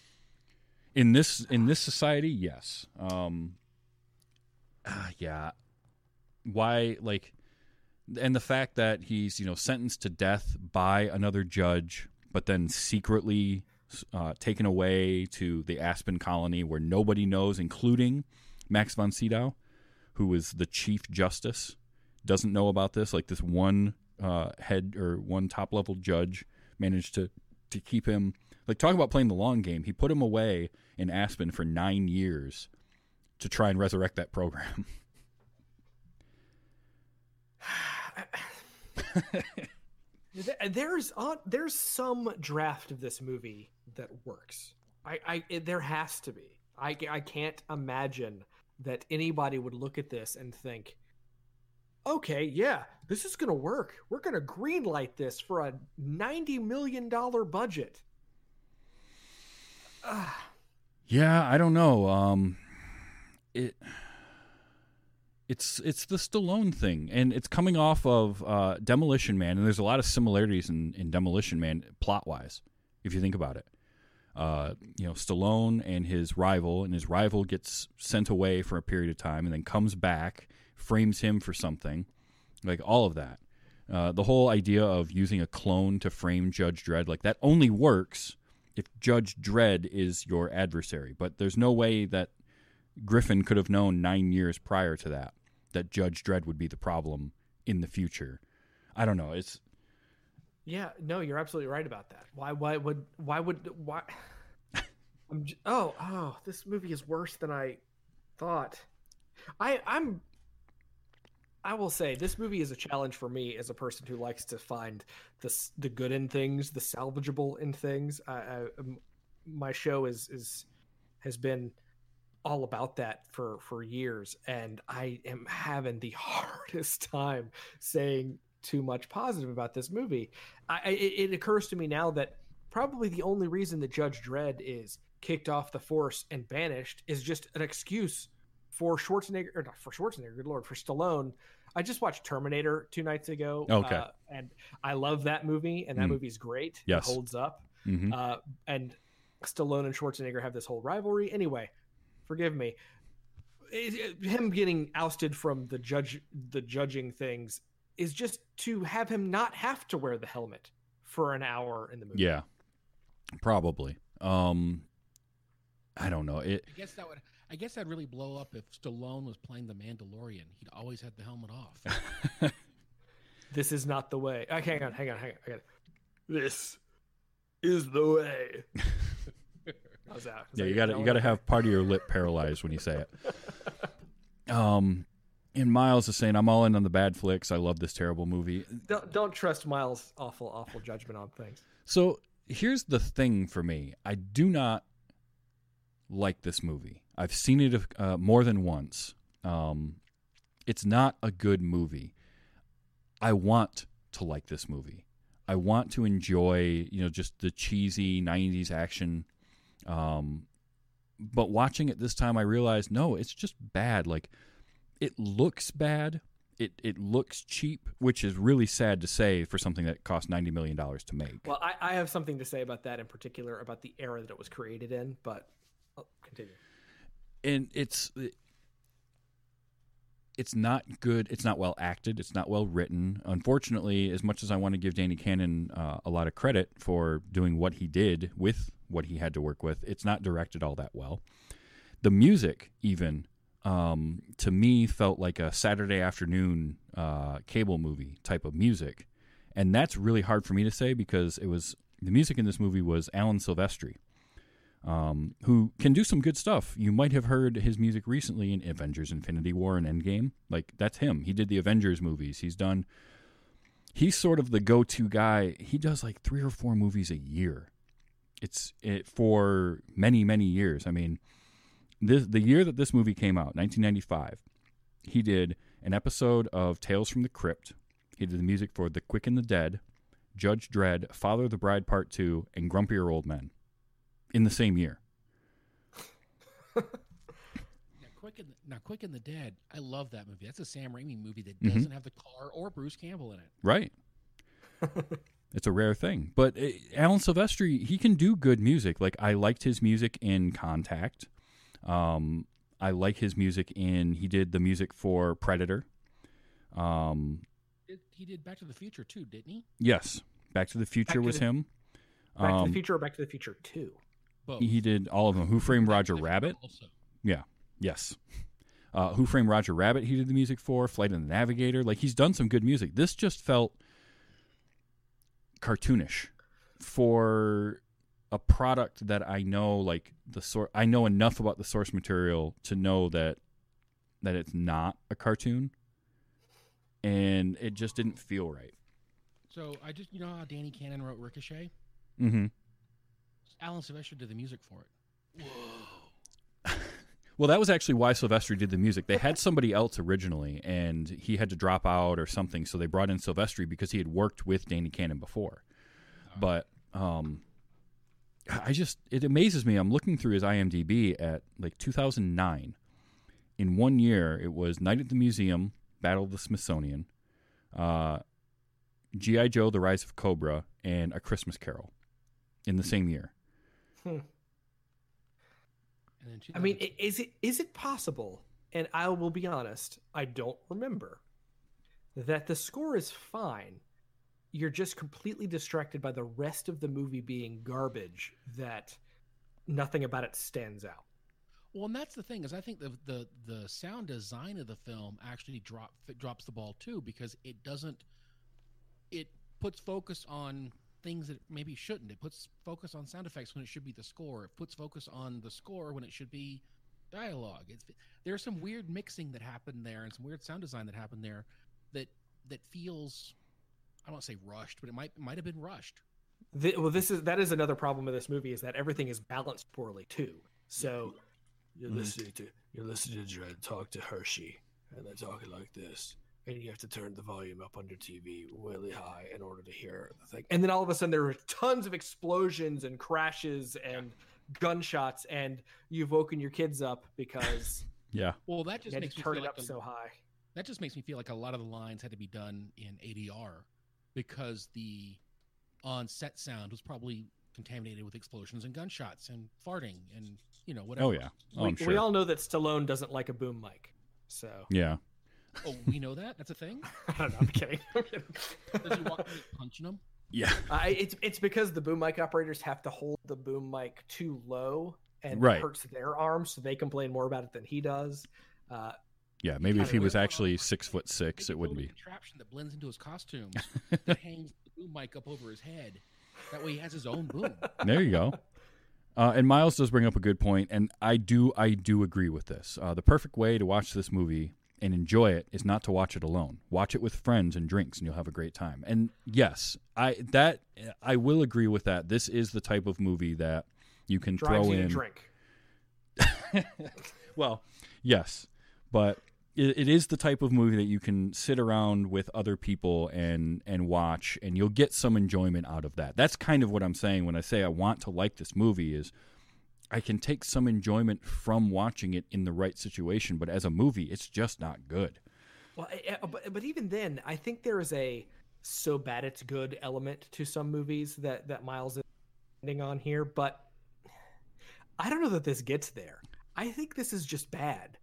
In this in this society, yes. Um uh, yeah. Why, like, and the fact that he's, you know, sentenced to death by another judge, but then secretly uh, taken away to the Aspen colony where nobody knows, including Max von Sydow, who is the chief justice, doesn't know about this. Like, this one uh, head or one top level judge managed to, to keep him. Like, talk about playing the long game. He put him away in Aspen for nine years to try and resurrect that program. there's uh, there's some draft of this movie that works. I, I it, there has to be. I, I can't imagine that anybody would look at this and think, okay, yeah, this is gonna work. We're gonna green light this for a ninety million dollars budget. Ugh. Yeah, I don't know. Um, it. It's it's the Stallone thing, and it's coming off of uh, Demolition Man, and there's a lot of similarities in, in Demolition Man plot-wise, if you think about it. Uh, you know, Stallone and his rival, and his rival gets sent away for a period of time and then comes back, frames him for something, like all of that. Uh, the whole idea of using a clone to frame Judge Dredd, like that only works if Judge Dredd is your adversary, but there's no way that Griffin could have known nine years prior to that that Judge Dredd would be the problem in the future. I don't know. It's yeah, no, you're absolutely right about that. Why? Why would? Why would? Why? I'm just, oh, oh, this movie is worse than I thought. I, I'm. I will say this movie is a challenge for me as a person who likes to find the the good in things, the salvageable in things. I, I, my show is is has been all about that for, for years. And I am having the hardest time saying too much positive about this movie. I, it, it occurs to me now that probably the only reason that Judge Dredd is kicked off the force and banished is just an excuse for Schwarzenegger, or not for Schwarzenegger, good Lord, for Stallone. I just watched Terminator two nights ago. Okay. Uh, and I love that movie, and that mm. movie's great. Yes. It holds up. Mm-hmm. Uh, and Stallone and Schwarzenegger have this whole rivalry. Anyway, forgive me. Him getting ousted from the judge, the judging things, is just to have him not have to wear the helmet for an hour in the movie. Yeah, probably. Um, I don't know. It. I guess that would. I guess that'd really blow up if Stallone was playing the Mandalorian. He'd always had the helmet off. This is not the way. Oh, hang on, hang on, hang on. I got it. This is the way. I was out. I was yeah, like, you got to you got to have part of your lip paralyzed when you say it. Um, and Miles is saying, "I'm all in on the bad flicks. I love this terrible movie." Don't, don't trust Miles' awful, awful judgment on things. So here's the thing for me. I do not like this movie. I've seen it uh, more than once. Um, it's not a good movie. I want to like this movie. I want to enjoy, you know, just the cheesy nineties action. Um, but watching it this time, I realized, no, it's just bad. Like, it looks bad. It it looks cheap, which is really sad to say for something that cost ninety million dollars to make. Well, I, I have something to say about that in particular, about the era that it was created in, but I'll continue. And it's it, it's not good. It's not well acted. It's not well written. Unfortunately, as much as I want to give Danny Cannon uh, a lot of credit for doing what he did with what he had to work with, it's not directed all that well. The music, even... Um, to me, felt like a Saturday afternoon uh, cable movie type of music. And that's really hard for me to say because it was the music in this movie was Alan Silvestri, um, who can do some good stuff. You might have heard his music recently in Avengers Infinity War and Endgame. Like, that's him. He did the Avengers movies. He's done... He's sort of the go-to guy. He does like three or four movies a year. It's it for many, many years. I mean... This, the year that this movie came out, nineteen ninety-five, he did an episode of Tales from the Crypt. He did the music for The Quick and the Dead, Judge Dredd, Father of the Bride Part two, and Grumpier Old Men in the same year. now, Quick and the, now, Quick and the Dead, I love that movie. That's a Sam Raimi movie that doesn't mm-hmm. have the car or Bruce Campbell in it. Right. It's a rare thing. But it, Alan Silvestri, he can do good music. Like, I liked his music in Contact. Um, I like his music in, he did the music for Predator. Um, it, he did Back to the Future too, didn't he? Yes. Back to the Future to was the, him. Back um, to the Future or Back to the Future two? Both. He did all of them. Who Framed Roger Rabbit? Also. Yeah. Yes. Uh, Who Framed Roger Rabbit he did the music for, Flight of the Navigator. Like, he's done some good music. This just felt cartoonish for... a product that I know, like the sor- I know enough about the source material to know that that it's not a cartoon, and it just didn't feel right. So I just, you know, how Danny Cannon wrote Ricochet. Mm-hmm. Alan Silvestri did the music for it. Whoa. Well, that was actually why Silvestri did the music. They had somebody else originally, and he had to drop out or something, so they brought in Silvestri because he had worked with Danny Cannon before. Oh. But um. I just, it amazes me. I'm looking through his IMDb at like two thousand nine. In one year, it was Night at the Museum, Battle of the Smithsonian, uh, G I. Joe, The Rise of Cobra, and A Christmas Carol in the same year. Hmm. And then I mean, is it is it possible, and I will be honest, I don't remember, that the score is fine. You're just completely distracted by the rest of the movie being garbage that nothing about it stands out. Well, and that's the thing is I think the the, the sound design of the film actually drop, drops the ball too, because it doesn't, it puts focus on things that maybe shouldn't. It puts focus on sound effects when it should be the score. It puts focus on the score when it should be dialogue. It's, there's some weird mixing that happened there and some weird sound design that happened there that that feels... I won't say rushed, but it might might have been rushed. The, well, this is that is another problem of this movie is that everything is balanced poorly too. So you're listening to you're listening to Dredd talk to Hershey, and they're talking like this, and you have to turn the volume up on your T V really high in order to hear the thing. And then all of a sudden there are tons of explosions and crashes and gunshots, and you've woken your kids up because yeah. Well, that just makes me turn it up so high. That just makes me feel like a lot of the lines had to be done in A D R. Because the on-set sound was probably contaminated with explosions and gunshots and farting and, you know, whatever. Oh, yeah. Oh, we, sure. we all know that Stallone doesn't like a boom mic, so... Yeah. Oh, we know that? That's a thing? I don't know. I'm kidding. I'm kidding. Does he walk away punching them? Yeah. Uh, it's, it's because the boom mic operators have to hold the boom mic too low and right. It hurts their arms, so they complain more about it than he does. Uh Yeah, maybe if he was actually six foot six, it wouldn't be. Contraption that blends into his costume that hangs the boom mic up over his head. That way, he has his own boom. There you go. Uh, and Miles does bring up a good point, and I do, I do agree with this. Uh, the perfect way to watch this movie and enjoy it is not to watch it alone. Watch it with friends and drinks, and you'll have a great time. And yes, I that I will agree with that. This is the type of movie that you can Drives throw you in. To drink. Well, yes, but it, it is the type of movie that you can sit around with other people and and watch, and you'll get some enjoyment out of that. That's kind of what I'm saying when I say I want to like this movie is. I can take some enjoyment from watching it in the right situation, but as a movie, it's just not good. Well, but, but even then, I think there is a so bad it's good element to some movies that, that Miles is ending on here, but I don't know that this gets there. I think this is just bad.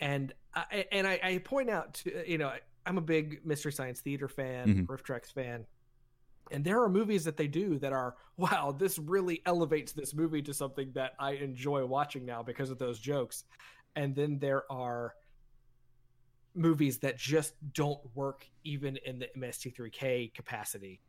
And I, and I, I point out, to, you know, I'm a big Mystery Science Theater fan, mm-hmm. Riff Tracks fan. And there are movies that they do that are, wow, this really elevates this movie to something that I enjoy watching now because of those jokes. And then there are movies that just don't work even in the M S T three K capacity.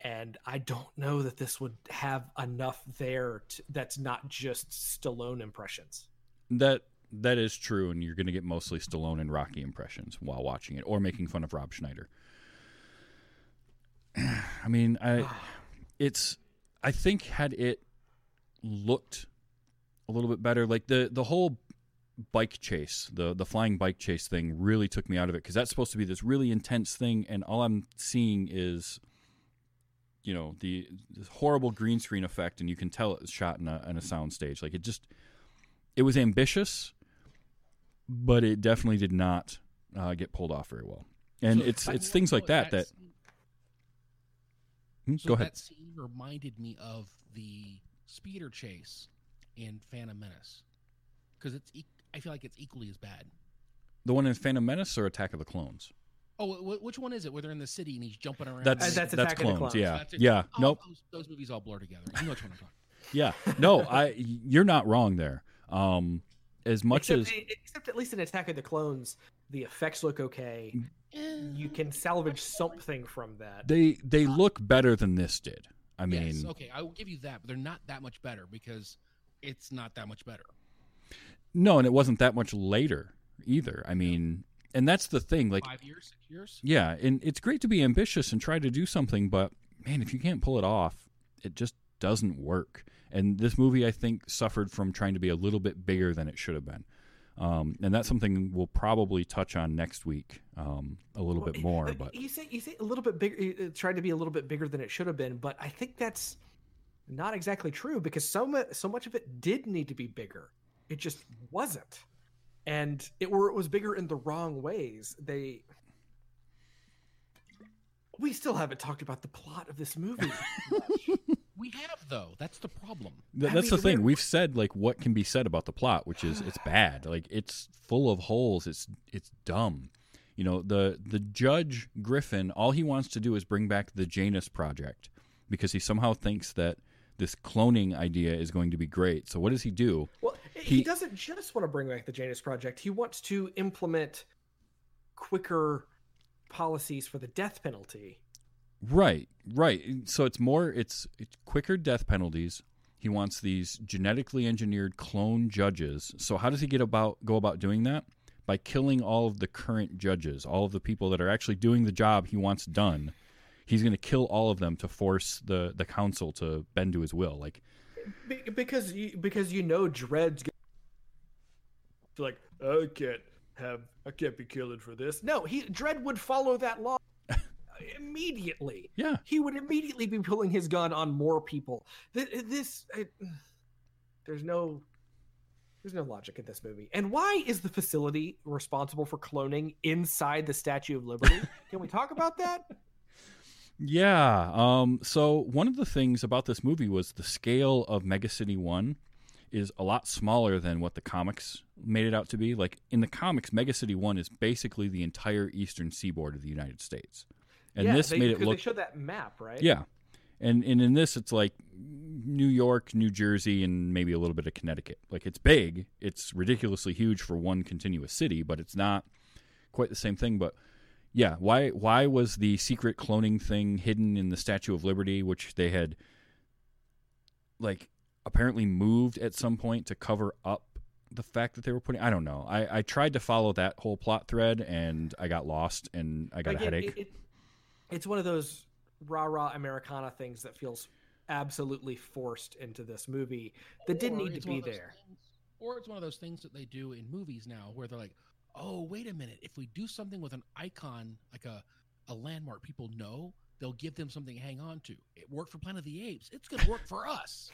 And I don't know that this would have enough there to, that's not just Stallone impressions. That that is true, and you're going to get mostly Stallone and Rocky impressions while watching it or making fun of Rob Schneider. I mean, I it's I think had it looked a little bit better, like the, the whole bike chase, the, the flying bike chase thing really took me out of it because that's supposed to be this really intense thing, and all I'm seeing is, you know, the this horrible green screen effect, and you can tell it was shot in a in a sound stage. Like it just, it was ambitious, but it definitely did not uh, get pulled off very well. And so it's it's things like that that. Hmm? So Go ahead. That scene reminded me of the speeder chase in Phantom Menace because it's. E- I feel like it's equally as bad. The one in Phantom Menace or Attack of the Clones? Oh, w- which one is it? Where they're in the city and he's jumping around. That's that's, that's, that's Attack Clones. Of the Clones. Yeah, so that's yeah. Oh, nope. Those, those movies all blur together. You know which one I'm talking. Yeah. No, I. You're not wrong there. Um, as much except, as except at least in Attack of the Clones, the effects look okay. You can salvage something from that. They they look better than this did. I mean, yes, okay, I will give you that, but they're not that much better because it's not that much better. No, and it wasn't that much later either. I mean, and that's the thing. Like five years, six years. Yeah, and it's great to be ambitious and try to do something, but man, if you can't pull it off, it just doesn't work. And this movie, I think, suffered from trying to be a little bit bigger than it should have been. Um, and that's something we'll probably touch on next week um, a little well, bit more. But you say you say a little bit bigger, tried to be a little bit bigger than it should have been. But I think that's not exactly true because so much so much of it did need to be bigger. It just wasn't, and it were it was bigger in the wrong ways. They we still haven't talked about the plot of this movie. We have, though. That's the problem. Th- that's I mean, the thing. We're... We've said, like, what can be said about the plot, which is it's bad. Like, it's full of holes. It's it's dumb. You know, the, the Judge Griffin, all he wants to do is bring back the Janus project because he somehow thinks that this cloning idea is going to be great. So what does he do? Well, he, he doesn't just want to bring back the Janus project. He wants to implement quicker policies for the death penalty. Right, right. So it's more, it's, it's quicker death penalties. He wants these genetically engineered clone judges. So how does he get about go about doing that? By killing all of the current judges, all of the people that are actually doing the job he wants done. He's going to kill all of them to force the, the council to bend to his will. Like because you, because you know Dredd's like, oh, I can't have I can't be killed for this. No, he Dredd would follow that law. Immediately, yeah, he would immediately be pulling his gun on more people. This, this I, there's no, there's no logic in this movie. And why is the facility responsible for cloning inside the Statue of Liberty? Can we talk about that? Yeah. Um. So one of the things about this movie was the scale of Mega City One is a lot smaller than what the comics made it out to be. Like in the comics, Mega City One is basically the entire eastern seaboard of the United States. And yeah, this they, made it look. They showed that map, right? Yeah, and and in this, it's like New York, New Jersey, and maybe a little bit of Connecticut. Like it's big, it's ridiculously huge for one continuous city, but it's not quite the same thing. But yeah, why why was the secret cloning thing hidden in the Statue of Liberty, which they had like apparently moved at some point to cover up the fact that they were putting, I don't know. I, I tried to follow that whole plot thread and I got lost and I got like a it, headache. It, it, it's one of those rah-rah Americana things that feels absolutely forced into this movie that or didn't need to be there. Things, or it's one of those things that they do in movies now where they're like, oh, wait a minute. If we do something with an icon, like a, a landmark people know, they'll give them something to hang on to. It worked for Planet of the Apes. It's going to work for us.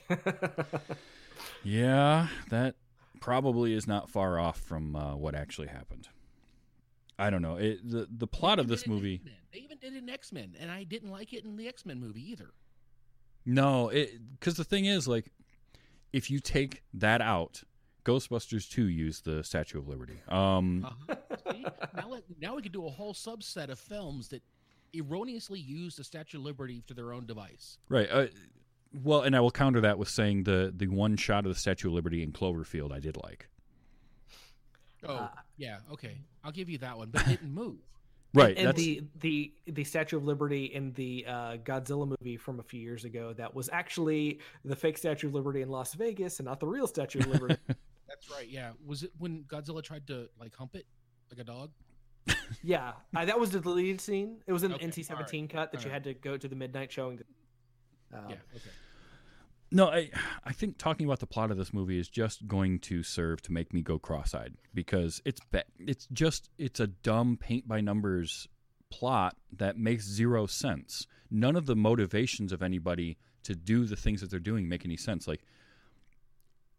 Yeah, that probably is not far off from uh, what actually happened. I don't know. It, the the plot of this movie... X-Men. They even did it in X-Men, and I didn't like it in the X-Men movie either. No, because the thing is, like, if you take that out, Ghostbusters two used the Statue of Liberty. Um, uh-huh. See? Now, now we could do a whole subset of films that erroneously used the Statue of Liberty to their own device. Right. Uh, well, and I will counter that with saying the, the one shot of the Statue of Liberty in Cloverfield I did like. Oh, uh, yeah, okay. I'll give you that one, but it didn't move. Right. And, and the, the the Statue of Liberty in the uh, Godzilla movie from a few years ago, that was actually the fake Statue of Liberty in Las Vegas and not the real Statue of Liberty. That's right, yeah. Was it when Godzilla tried to, like, hump it like a dog? Yeah, I, that was the deleted scene. It was an okay, N C seventeen right. cut that all you right. had to go to the midnight showing. To, uh, yeah, okay. No, I I think talking about the plot of this movie is just going to serve to make me go cross-eyed because it's it's just it's a dumb paint-by-numbers plot that makes zero sense. None of the motivations of anybody to do the things that they're doing make any sense. Like,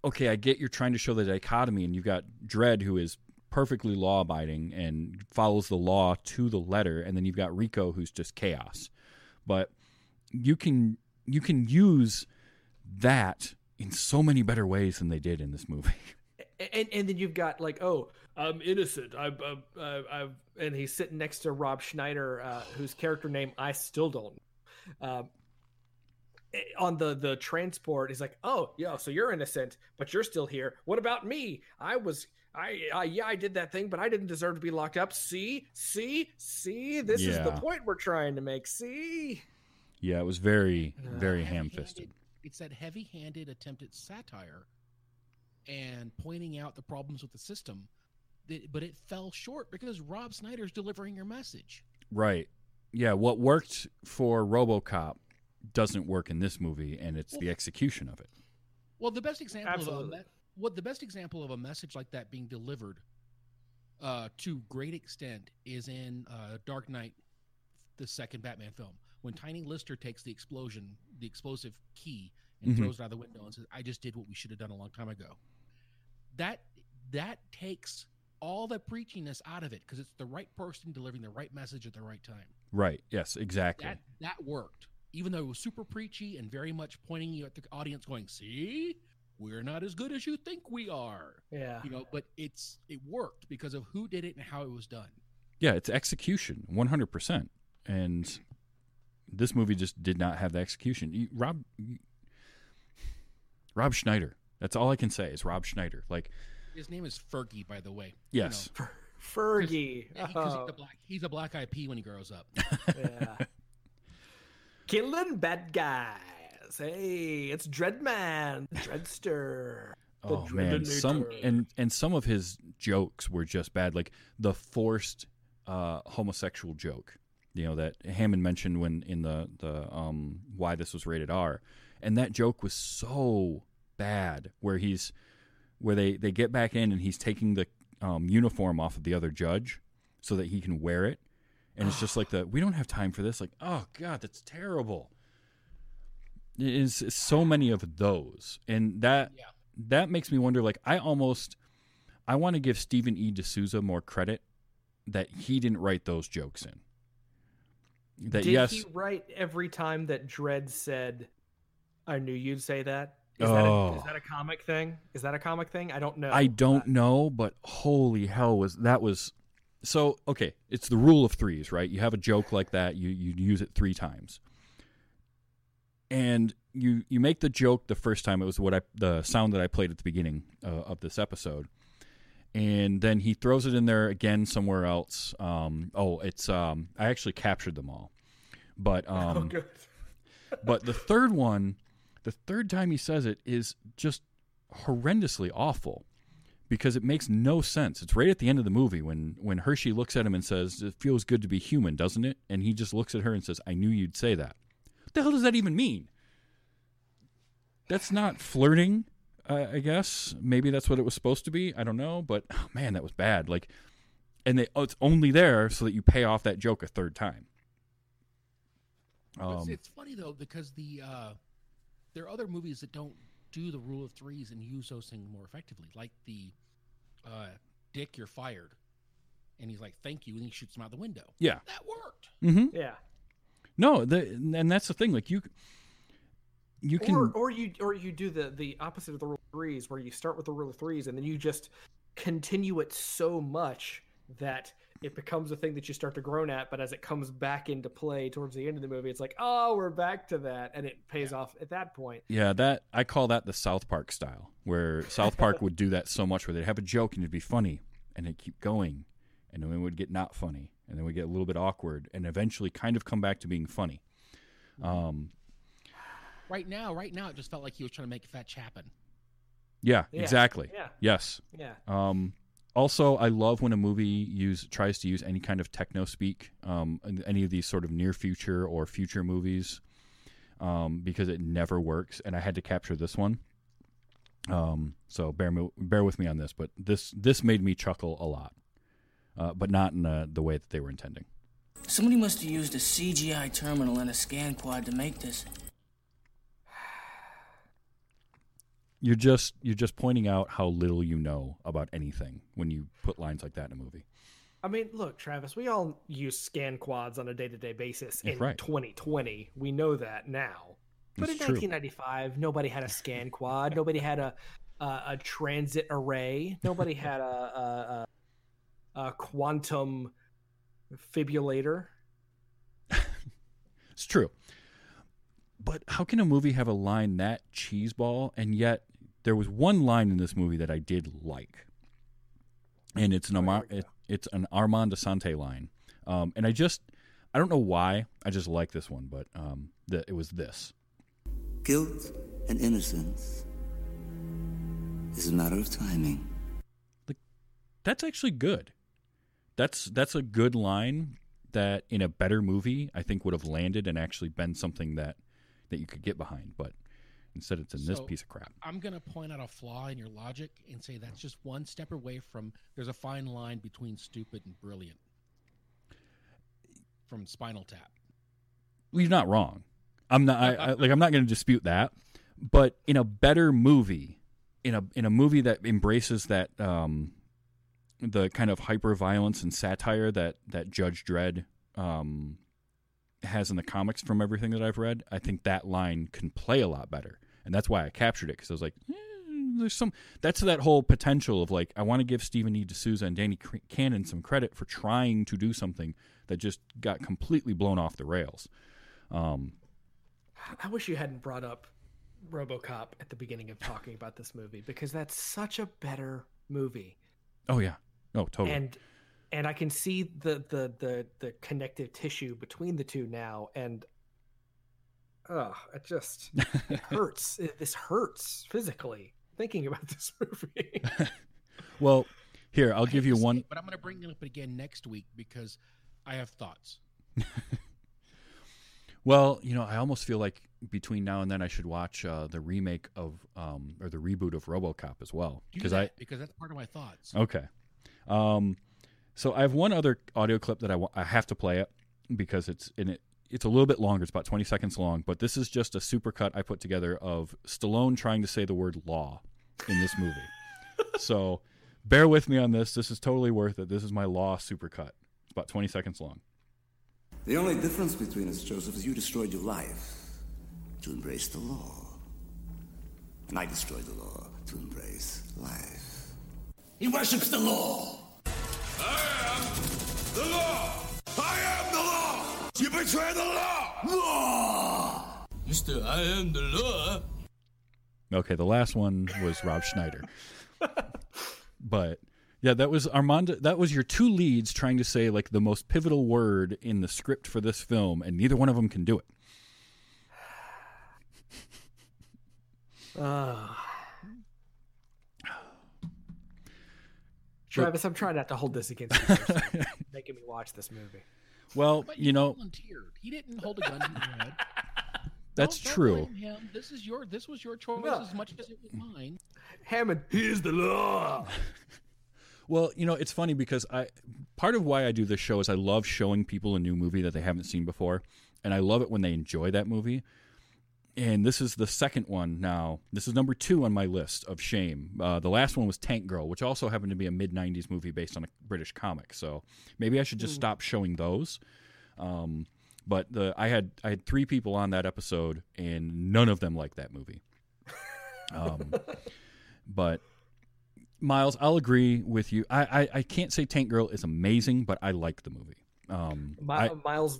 okay, I get you're trying to show the dichotomy, and you've got Dredd, who is perfectly law-abiding and follows the law to the letter, and then you've got Rico, who's just chaos. But you can you can use that in so many better ways than they did in this movie. And and then you've got like, oh, I'm innocent. I I I and he's sitting next to Rob Schneider, uh, whose character name I still don't. Um, on the the transport, he's like, oh yeah, so you're innocent, but you're still here. What about me? I was I, I yeah I did that thing, but I didn't deserve to be locked up. See see see this yeah. is the point we're trying to make. See. Yeah, it was very very uh, ham-fisted. It's that heavy-handed attempt at satire and pointing out the problems with the system, that, but it fell short because Rob Snyder's delivering your message. Right. Yeah, what worked for RoboCop doesn't work in this movie, and it's well, the execution of it. Well, the best example Absolutely. of a, what the best example of a message like that being delivered uh, to great extent is in uh, Dark Knight, the second Batman film. When Tiny Lister takes the explosion, the explosive key, and mm-hmm. throws it out the window and says, I just did what we should have done a long time ago. That that takes all the preachiness out of it because it's the right person delivering the right message at the right time. Right. Yes, exactly. That, that worked. Even though it was super preachy and very much pointing you at the audience going, see, we're not as good as you think we are. Yeah. You know, but it's it worked because of who did it and how it was done. Yeah, it's execution, one hundred percent. And this movie just did not have the execution. You, Rob, you, Rob Schneider. That's all I can say is Rob Schneider. Like, his name is Fergie, by the way. Yes, you know, Fer- Fergie. Cause, yeah, cause he's a black, he's a black eyed pea when he grows up. Yeah. Killing bad guys. Hey, it's Dreadman, Dreadster. The oh man, some and and some of his jokes were just bad. Like the forced uh, homosexual joke. You know, that Hammond mentioned when in the, the um why this was rated R. And that joke was so bad where he's where they, they get back in and he's taking the um, uniform off of the other judge so that he can wear it. And it's just like the we don't have time for this. Like, oh, God, that's terrible. It is so many of those. And that yeah. that makes me wonder, like, I almost I want to give Stephen E. de Souza more credit that he didn't write those jokes in. That, Did yes. he write every time that Dredd said, I knew you'd say that? Is, oh. that a, is that a comic thing? Is that a comic thing? I don't know. I don't that. know, but holy hell, was that was... So, okay, it's the rule of threes, right? You have a joke like that, you, you use it three times. And you you make the joke the first time. It was what I the sound that I played at the beginning uh, of this episode. And then he throws it in there again somewhere else. Um, oh, it's um, I actually captured them all, but um, oh, but the third one, the third time he says it is just horrendously awful because it makes no sense. It's right at the end of the movie when, when Hershey looks at him and says, "It feels good to be human, doesn't it?" And he just looks at her and says, "I knew you'd say that." What the hell does that even mean? That's not flirting, uh, I guess. Maybe that's what it was supposed to be. I don't know. But, oh, man, that was bad. Like, and they, oh, it's only there so that you pay off that joke a third time. Um, it's, it's funny, though, because the uh, there are other movies that don't do the rule of threes and use those things more effectively, like the uh, Dick, you're fired. And he's like, "Thank you." And he shoots him out the window. Yeah. That worked. Mm-hmm. Yeah. No, the, and that's the thing. Like, you... You can, or, or you or you do the, the opposite of the rule of threes, where you start with the rule of threes and then you just continue it so much that it becomes a thing that you start to groan at, but as it comes back into play towards the end of the movie, it's like, oh, we're back to that, and it pays yeah. off at that point. Yeah, that I call that the South Park style, where South Park would do that so much, where they'd have a joke and it'd be funny, and it'd keep going, and then it would get not funny, and then we'd get a little bit awkward, and eventually kind of come back to being funny. Um Right now, right now, it just felt like he was trying to make Fetch happen. Yeah, yeah. Exactly. Yeah. Yes. Yeah. Um, also, I love when a movie use tries to use any kind of techno speak, um, in any of these sort of near future or future movies, um, because it never works. And I had to capture this one. Um, so bear me, bear with me on this, but this this made me chuckle a lot, uh, but not in uh, the way that they were intending. Somebody must have used a C G I terminal and a scan quad to make this. You're just you're just pointing out how little you know about anything when you put lines like that in a movie. I mean, look, Travis, we all use scan quads on a day-to-day basis in right. twenty twenty. We know that now. But it's in true. nineteen ninety-five, nobody had a scan quad. Nobody had a, a a transit array. Nobody had a, a, a, a quantum fibulator. It's true. But how can a movie have a line that cheeseball? And yet there was one line in this movie that I did like, and it's an Amar- it, it's an Armand Assante line. Um, and I just I don't know why I just like this one, but um, the, it was this: "Guilt and innocence is a matter of timing." Like, that's actually good. That's that's a good line that in a better movie I think would have landed and actually been something that. that you could get behind, but instead it's in so, this piece of crap. I'm going to point out a flaw in your logic and say that's just one step away from, there's a fine line between stupid and brilliant from Spinal Tap. Well, you're not wrong. I'm not I, I, like, I'm not going to dispute that, but in a better movie, in a, in a movie that embraces that, um, the kind of hyper violence and satire that, that Judge Dredd, um, has in the comics from everything that I've read, I think that line can play a lot better. And that's why I captured it, because I was like, eh, there's some, that's that whole potential of like, I want to give Stephen E. de Souza and Danny Cannon some credit for trying to do something that just got completely blown off the rails. Um, I wish you hadn't brought up RoboCop at the beginning of talking about this movie, because that's such a better movie. Oh yeah. Oh, totally. And, And I can see the, the, the, the connective tissue between the two now, and oh, it just it hurts. It, this hurts physically thinking about this movie. Well, here, I'll I give you one. It, but I'm going to bring it up again next week because I have thoughts. Well, you know, I almost feel like between now and then I should watch uh, the remake of um, or the reboot of RoboCop as well. Because I because that's part of my thoughts. Okay. Um, So I have one other audio clip that I, w- I have to play it because it's in it. It's a little bit longer. It's about twenty seconds long, but this is just a supercut I put together of Stallone trying to say the word law in this movie. So bear with me on this. This is totally worth it. This is my law supercut. It's about twenty seconds long. The only difference between us, Joseph, is you destroyed your life to embrace the law. And I destroyed the law to embrace life. He worships the law. I am the law! I am the law! You betray the law! Law! Mister I am the law. Okay, the last one was Rob Schneider. But yeah, that was Armand. That was your two leads trying to say like the most pivotal word in the script for this film, and neither one of them can do it. Ah. Travis, but, I'm trying not to hold this against you. So making me watch this movie. Well, but you know, volunteered. He didn't hold a gun to your head. That's don't, true. Don't this is your this was your choice no. as much as it was mine. Hammond, here's the law. Well, you know, it's funny because I part of why I do this show is I love showing people a new movie that they haven't seen before, and I love it when they enjoy that movie. And this is the second one now. This is number two on my list of shame. Uh, the last one was Tank Girl, which also happened to be a mid nineties movie based on a British comic. So maybe I should just mm. stop showing those. Um, but the I had I had three people on that episode, and none of them liked that movie. Um, but... Miles, I'll agree with you. I, I, I can't say Tank Girl is amazing, but I like the movie. Um, My, I, Miles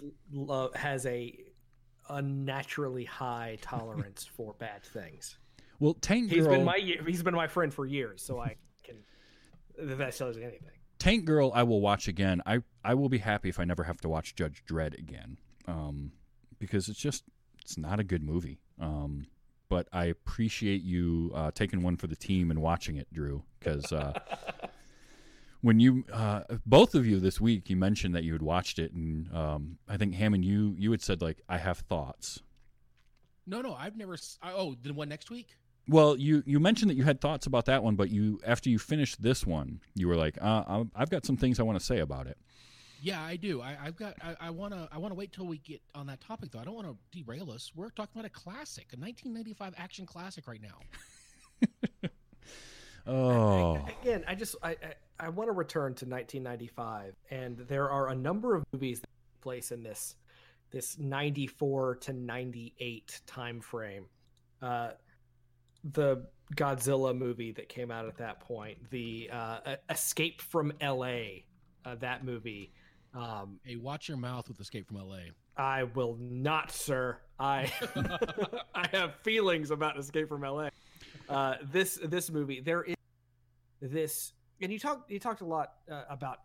uh, has a unnaturally high tolerance for bad things. Well, Tank Girl... He's been my he's been my friend for years, so I can... That tells you anything. Tank Girl I will watch again. I, I will be happy if I never have to watch Judge Dredd again, um, because it's just... It's not a good movie. Um But I appreciate you uh, taking one for the team and watching it, Drew, because uh, when you uh, both of you this week, you mentioned that you had watched it, and um, I think Hammond, you you had said like, I have thoughts. No, no, I've never. Oh, the one next week. Well, you you mentioned that you had thoughts about that one, but you after you finished this one, you were like, uh, I've got some things I want to say about it. Yeah, I do. I, I've got. I want to. I want to wait till we get on that topic, though. I don't want to derail us. We're talking about a classic, a nineteen ninety-five action classic, right now. oh. I, I, again, I just. I. I, I want to return to nineteen ninety-five, and there are a number of movies that take place in this, this ninety-four to ninety-eight time frame. Uh, the Godzilla movie that came out at that point, the uh, Escape from L A, uh, that movie. Um, hey, watch your mouth with Escape from L A. I will not, sir. I I have feelings about Escape from L A. Uh, this this movie, there is this, and you talked you talked a lot uh, about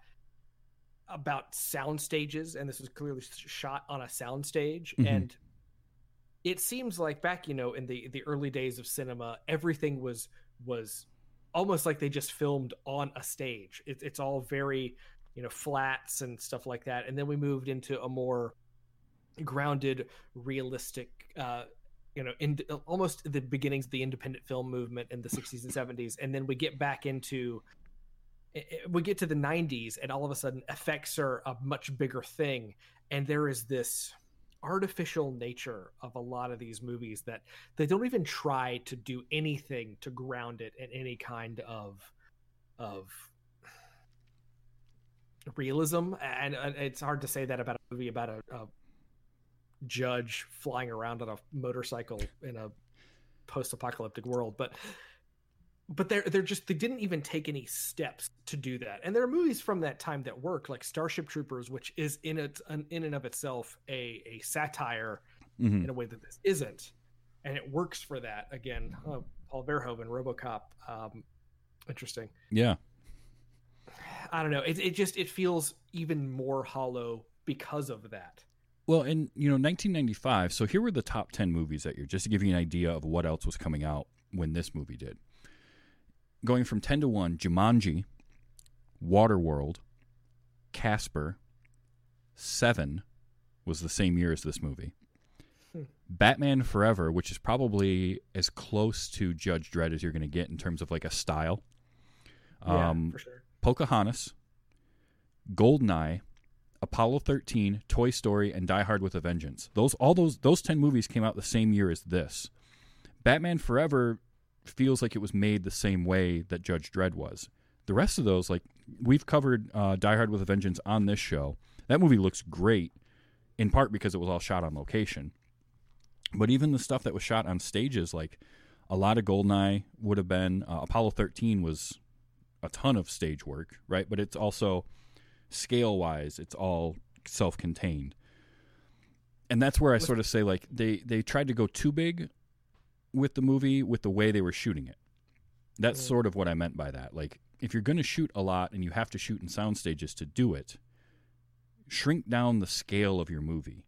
about sound stages, and this was clearly shot on a sound stage, mm-hmm. and it seems like back, you know, in the the early days of cinema, everything was was almost like they just filmed on a stage. It, it's all very, you know, flats and stuff like that. And then we moved into a more grounded, realistic, uh, you know, in, almost the beginnings of the independent film movement in the sixties and seventies. And then we get back into, we get to the nineties, and all of a sudden effects are a much bigger thing. And there is this artificial nature of a lot of these movies that they don't even try to do anything to ground it in any kind of, of, realism, and it's hard to say that about a movie about a, a judge flying around on a motorcycle in a post-apocalyptic world, but but they're they're just they didn't even take any steps to do that. And there are movies from that time that work, like Starship Troopers, which is in it an, in and of itself a a satire mm-hmm. in a way that this isn't, and it works for that. Again, oh, Paul Verhoeven, RoboCop, um, interesting. Yeah. I don't know. It it just it feels even more hollow because of that. Well, and you know, nineteen ninety-five. So here were the top ten movies that year, just to give you an idea of what else was coming out when this movie did. Going from ten to one: Jumanji, Waterworld, Casper, Seven was the same year as this movie. Hmm. Batman Forever, which is probably as close to Judge Dredd as you're going to get in terms of like a style. Yeah, um, for sure. Pocahontas, Goldeneye, Apollo thirteen, Toy Story, and Die Hard with a Vengeance. Those all those those ten movies came out the same year as this. Batman Forever feels like it was made the same way that Judge Dredd was. The rest of those, like we've covered, uh, Die Hard with a Vengeance on this show. That movie looks great, in part because it was all shot on location. But even the stuff that was shot on stages, like a lot of Goldeneye would have been. Uh, Apollo thirteen was a ton of stage work, right? But it's also scale-wise, it's all self-contained. And that's where I sort of say, like, they, they tried to go too big with the movie with the way they were shooting it. That's yeah. sort of what I meant by that. Like, if you're going to shoot a lot and you have to shoot in sound stages to do it, shrink down the scale of your movie.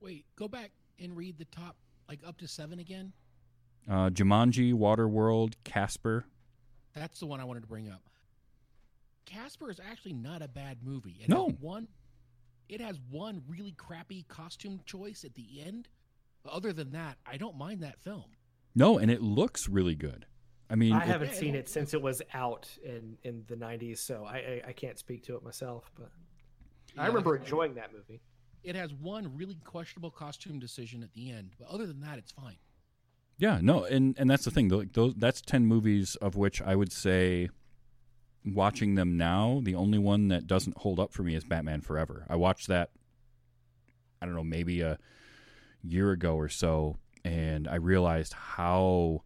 Wait, go back and read the top, like, up to seven again? Uh, Jumanji, Waterworld, Casper... That's the one I wanted to bring up. Casper is actually not a bad movie. It no. Has one, it has one really crappy costume choice at the end. Other than that, I don't mind that film. No, and it looks really good. I mean, I haven't it, seen it since it was out in, in the nineties, so I, I I can't speak to it myself. But yeah, I remember enjoying that movie. It has one really questionable costume decision at the end, but other than that, it's fine. Yeah, no, and, and that's the thing. Like those, that's ten movies of which I would say, watching them now, the only one that doesn't hold up for me is Batman Forever. I watched that, I don't know, maybe a year ago or so, and I realized how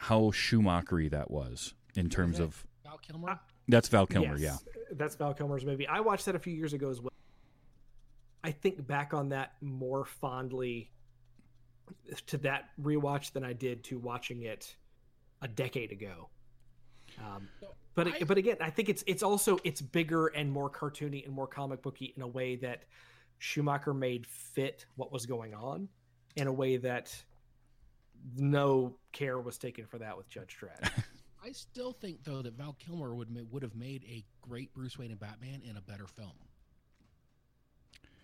how Schumachery that was in terms is that of Val Kilmer. Uh, that's Val Kilmer, yes, yeah. That's Val Kilmer's movie. I watched that a few years ago as well. I think back on that more fondly to that rewatch than I did to watching it a decade ago. Um, but I, but again, I think it's it's also it's bigger and more cartoony and more comic booky in a way that Schumacher made fit what was going on, in a way that no care was taken for that with Judge Dredd. I still think though that Val Kilmer would would have made a great Bruce Wayne and Batman in a better film.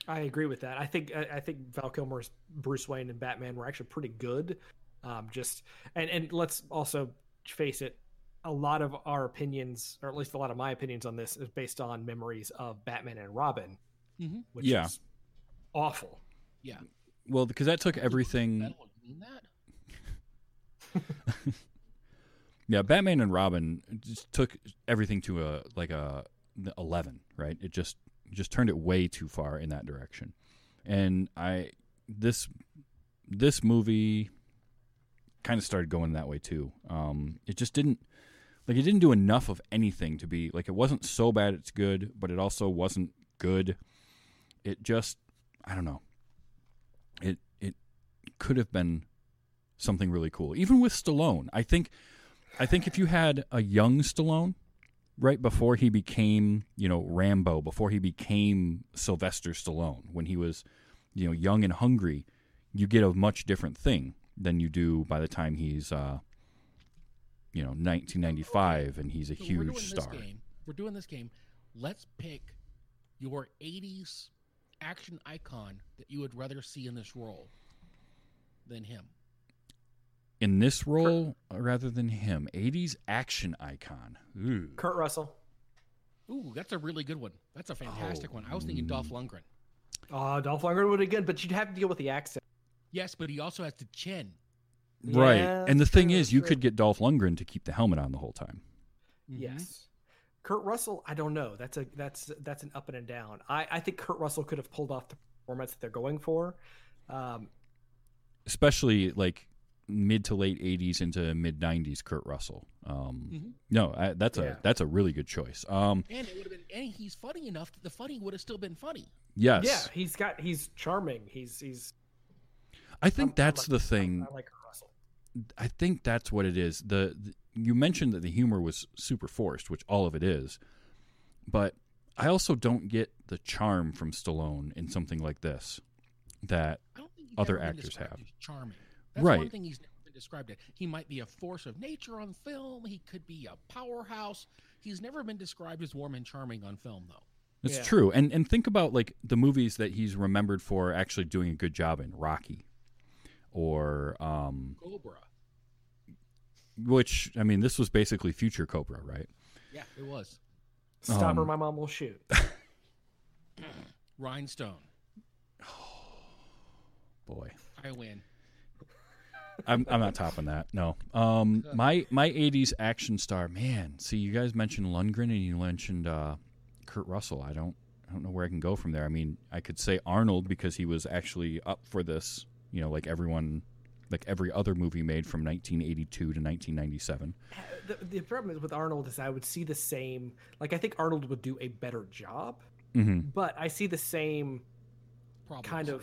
I agree with that. I think I, I think Val Kilmer's Bruce Wayne and Batman were actually pretty good. Um, just and and let's also face it, a lot of our opinions, or at least a lot of my opinions on this, is based on memories of Batman and Robin. Mm-hmm. Which yeah. is awful. Yeah. Well, because that took everything. I don't mean that. Yeah, Batman and Robin just took everything to a like a eleven, right? It just just turned it way too far in that direction. And I this this movie kind of started going that way too. Um, it just didn't like it didn't do enough of anything to be like it wasn't so bad it's good, but it also wasn't good. It just, I don't know. It it could have been something really cool. Even with Stallone, I think, I think if you had a young Stallone, right before he became, you know, Rambo, before he became Sylvester Stallone, when he was, you know, young and hungry, you get a much different thing than you do by the time he's, uh, you know, nineteen ninety-five and he's a so huge we're star. Game. We're doing this game. Let's pick your eighties action icon that you would rather see in this role than him. In this role Kurt. rather than him. eighties action icon. Ooh. Kurt Russell. Ooh, that's a really good one. That's a fantastic oh. one. I was thinking Dolph Lundgren. Oh, Dolph Lundgren would be good, but you'd have to deal with the accent. Yes, but he also has the chin. Right. Yeah, and the thing is, you true. could get Dolph Lundgren to keep the helmet on the whole time. Yes. Mm-hmm. Kurt Russell, I don't know. That's a that's that's an up and a down. I, I think Kurt Russell could have pulled off the performance that they're going for, um, especially like mid to late eighties into mid nineties. Kurt Russell, um, mm-hmm. no, I, that's yeah. a that's a really good choice. Um, and it would have been, and he's funny enough that the funny would have still been funny. Yes, yeah, he's got he's charming. He's he's. I think I'm, that's I'm like, the thing. I like Kurt Russell. I think that's what it is. The. the You mentioned that the humor was super forced, which all of it is, but I also don't get the charm from Stallone in something like this that other actors have. Charming, that's right? One thing he's never been described as. He might be a force of nature on film. He could be a powerhouse. He's never been described as warm and charming on film, though. That's yeah. true. And and think about like the movies that he's remembered for actually doing a good job in: Rocky, or um, Cobra. Which, I mean, this was basically future Cobra, right? Yeah, it was. Stop um, or my mom will shoot. Rhinestone. Oh, boy. I win. I'm I'm not topping that, no. Um, my my eighties action star, man. See, you guys mentioned Lundgren and you mentioned uh, Kurt Russell. I don't I don't know where I can go from there. I mean, I could say Arnold because he was actually up for this, you know, like everyone... like every other movie made from nineteen eighty-two to nineteen ninety-seven. The, the problem with Arnold is I would see the same, like I think Arnold would do a better job, mm-hmm. but I see the same problems. kind of,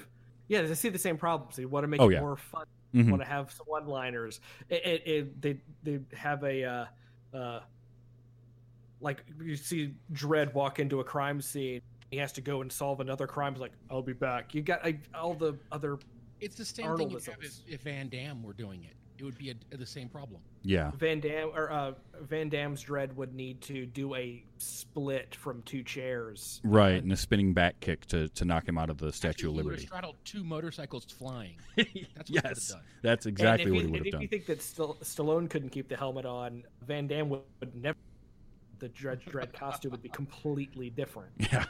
yeah, I see the same problems. They want to make oh, it yeah. more fun. Mm-hmm. They want to have some one-liners. It, it, it, they they have a, uh, uh, like you see Dredd walk into a crime scene. He has to go and solve another crime. He's like, I'll be back. You got I, all the other It's the same Arnold thing you have if, if Van Damme were doing it. it would be a, the same problem. Yeah. Van Damme or uh, Van Damme's Dredd would need to do a split from two chairs. Right, and, and a spinning back kick to, to knock him out of the Statue of Liberty. He would have straddled two motorcycles flying. That's what yes, he would have done. That's exactly and what he, he would have done. If you think that St- Stallone couldn't keep the helmet on, Van Damme would, would never. The Judge Dredd costume would be completely different. Yeah.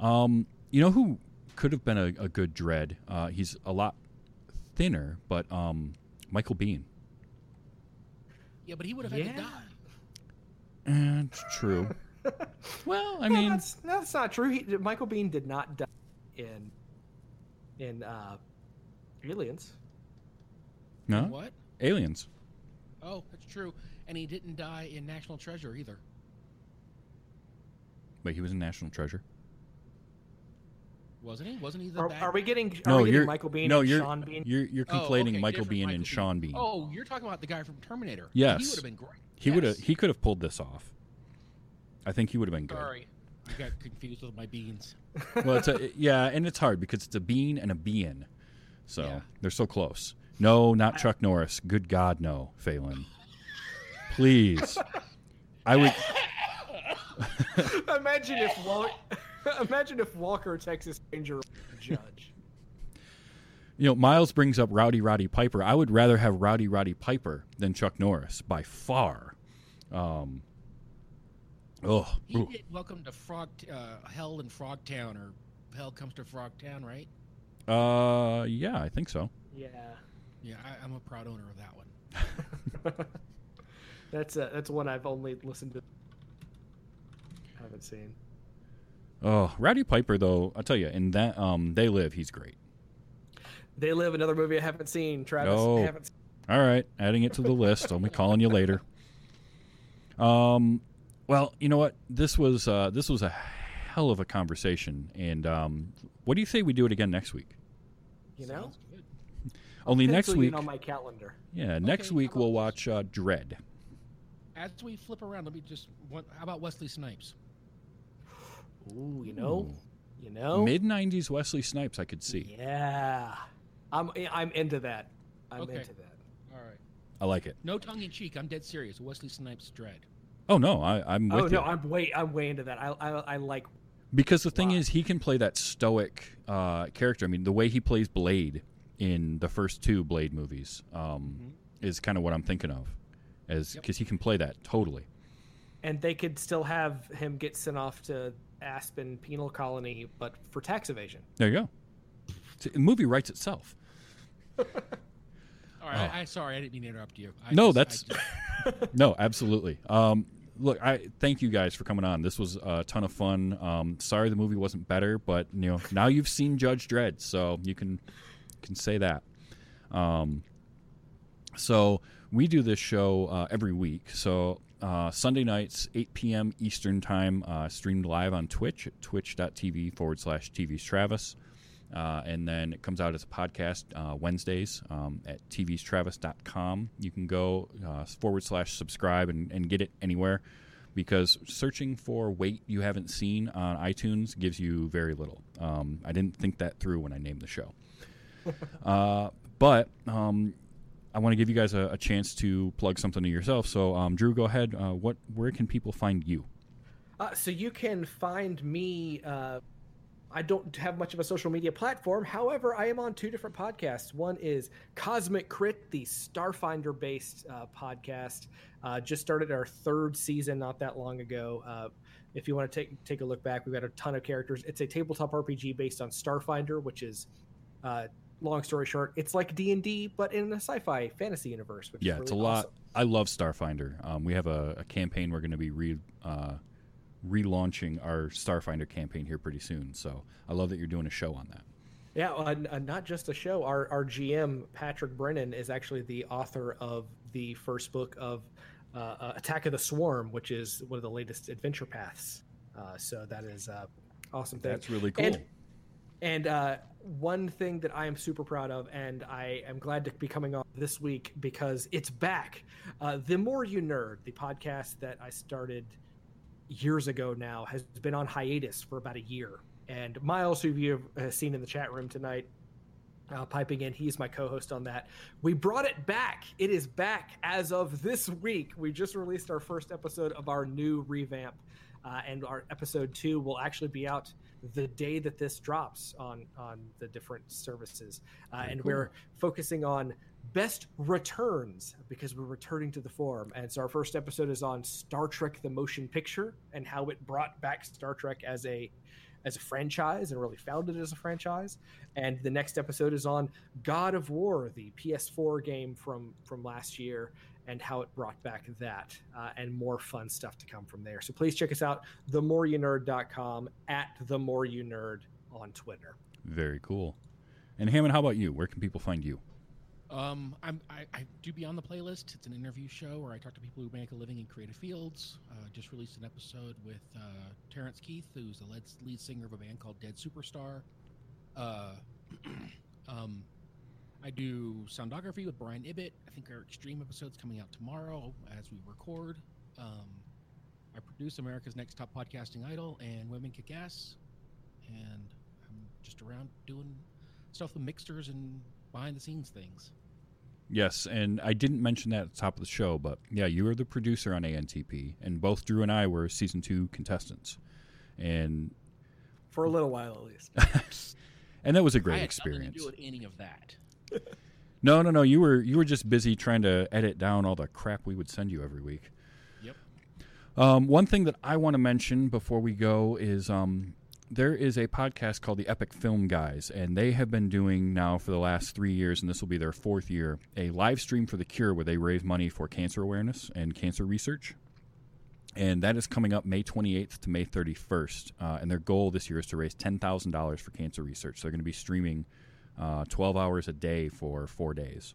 Um, you know who could have been a, a good Dredd? Uh, he's a lot thinner, but um, Michael Biehn. Yeah, but he would have had yeah. to die. And it's true. Well, I no, mean... That's, that's not true. He, Michael Biehn did not die in in uh, Aliens. No? In what? Aliens. Oh, that's true. And he didn't die in National Treasure either. Wait, he was in National Treasure? Wasn't he? Wasn't he the are, are we getting, are no, we getting Michael Biehn no, and Sean Bean? You're, you're conflating oh, okay. Michael Biehn and Biehn. Sean Bean. Oh, you're talking about the guy from Terminator. Yes. He would have been great. He yes. would have. He could have pulled this off. I think he would have been good. Sorry. I got confused with my beans. Well, it's a, yeah, and it's hard because it's a bean and a bean. So yeah. They're so close. No, not Chuck Norris. Good God, no, Phelan. Please. I would imagine if Wal- imagine if Walker, Texas Ranger, judge. You know, Miles brings up Rowdy Roddy Piper. I would rather have Rowdy Roddy Piper than Chuck Norris by far. Um, oh, he did Welcome to Frog uh, Hell in Frogtown, or Hell Comes to Frogtown, right? Uh, yeah, I think so. Yeah. Yeah, I, I'm a proud owner of that one. That's a, that's one I've only listened to. I haven't seen. Oh, Rowdy Piper, though, I'll tell you, in that um, They Live, he's great. They Live, another movie I haven't seen, Travis. No. I haven't seen. All right, adding it to the list. I'll be calling you later. Um, well, you know what? This was uh, this was a hell of a conversation, and um, what do you say we do it again next week? You know. Only next week on my calendar. Yeah, next okay, week we'll watch uh, Dredd. As we flip around, let me just. How about Wesley Snipes? Ooh, you know, Ooh. you know, mid nineties Wesley Snipes, I could see. Yeah, I'm I'm into that. I'm okay. into that. All right, I like it. No tongue in cheek. I'm dead serious. Wesley Snipes Dredd. Oh no, I, I'm. With oh no, you. I'm way I'm way into that. I I, I like. Because the thing wow. is, he can play that stoic uh, character. I mean, the way he plays Blade in the first two Blade movies um, mm-hmm. is kind of what I'm thinking of, as because yep. he can play that totally. And they could still have him get sent off to Aspen Penal Colony, but for tax evasion. There you go. The movie writes itself. All right, oh. I, I sorry, I didn't mean to interrupt you. I no, just, that's just... no, absolutely. Um, Look, I thank you guys for coming on. This was a ton of fun. Um, sorry the movie wasn't better, but you know now you've seen Judge Dredd, so you can can say that. Um, so we do this show uh, every week. So uh, Sunday nights, eight p.m. Eastern time, uh, streamed live on Twitch at twitch.tv forward slash TV's Travis. Uh, and then it comes out as a podcast uh, Wednesdays um, at tvstravis dot com. You can go uh, forward slash subscribe and, and get it anywhere, because searching for Wait You Haven't Seen on iTunes gives you very little. Um, I didn't think that through when I named the show. uh, but um, I want to give you guys a, a chance to plug something to yourself. So, um, Drew, go ahead. Uh, what? Where can people find you? Uh, so you can find me... Uh I don't have much of a social media platform. However, I am on two different podcasts. One is Cosmic Crit, the Starfinder-based uh, podcast. Uh, just started our third season not that long ago. Uh, if you want to take take a look back, we've got a ton of characters. It's a tabletop R P G based on Starfinder, which is, uh, long story short, it's like D and D, but in a sci-fi fantasy universe. Which yeah, is really it's a awesome. lot. I love Starfinder. Um, we have a, a campaign we're going to be re. Uh, relaunching our Starfinder campaign here pretty soon, so I love that you're doing a show on that. Yeah, uh, not just a show. Our our G M Patrick Brennan is actually the author of the first book of uh, Attack of the Swarm, which is one of the latest adventure paths. Uh, so that is uh, awesome thing. That's really cool. And, and uh, one thing that I am super proud of, and I am glad to be coming on this week because it's back. Uh, the More You Nerd, the podcast that I started years ago now, has been on hiatus for about a year, and Miles, who you have seen in the chat room tonight, uh, piping in. He's my co-host on that. We brought it back. It is back as of this week. We just released our first episode of our new revamp, uh, and our episode two will actually be out the day that this drops on, on the different services. Uh, and cool. We're focusing on best returns because we're returning to the form. And so our first episode is on Star Trek the Motion Picture and how it brought back Star Trek as a as a franchise and really founded it as a franchise. And the next episode is on God of War, the P S four game from from last year, and how it brought back that, uh, and more fun stuff to come from there. So please check us out, the more you nerd dot com, at the more you nerd on Twitter. Very cool. And Hammond, how about you? Where can people find you? Um, I'm, I, I do be on the playlist. It's an interview show where I talk to people who make a living in creative fields. Uh, just released an episode with uh, Terrence Keith, who's the lead, lead singer of a band called Dead Superstar. Uh, um, I do soundography with Brian Ibbett. I think our Extreme episode's coming out tomorrow as we record. Um, I produce America's Next Top Podcasting Idol and Women Kick Ass. And I'm just around doing stuff with mixers and behind the scenes things. Yes, and I didn't mention that at the top of the show, but yeah, you were the producer on A N T P, and both Drew and I were season two contestants, and for a little while at least. And that was a great I had experience. Nothing to do with any of that. no, no, no. You were you were just busy trying to edit down all the crap we would send you every week. Yep. Um, one thing that I want to mention before we go is. Um, There is a podcast called the Epic Film Guys, and they have been doing now for the last three years, and this will be their fourth year, a live stream for The Cure where they raise money for cancer awareness and cancer research. And that is coming up May twenty-eighth to May thirty-first, uh, and their goal this year is to raise ten thousand dollars for cancer research. So they're going to be streaming uh, twelve hours a day for four days.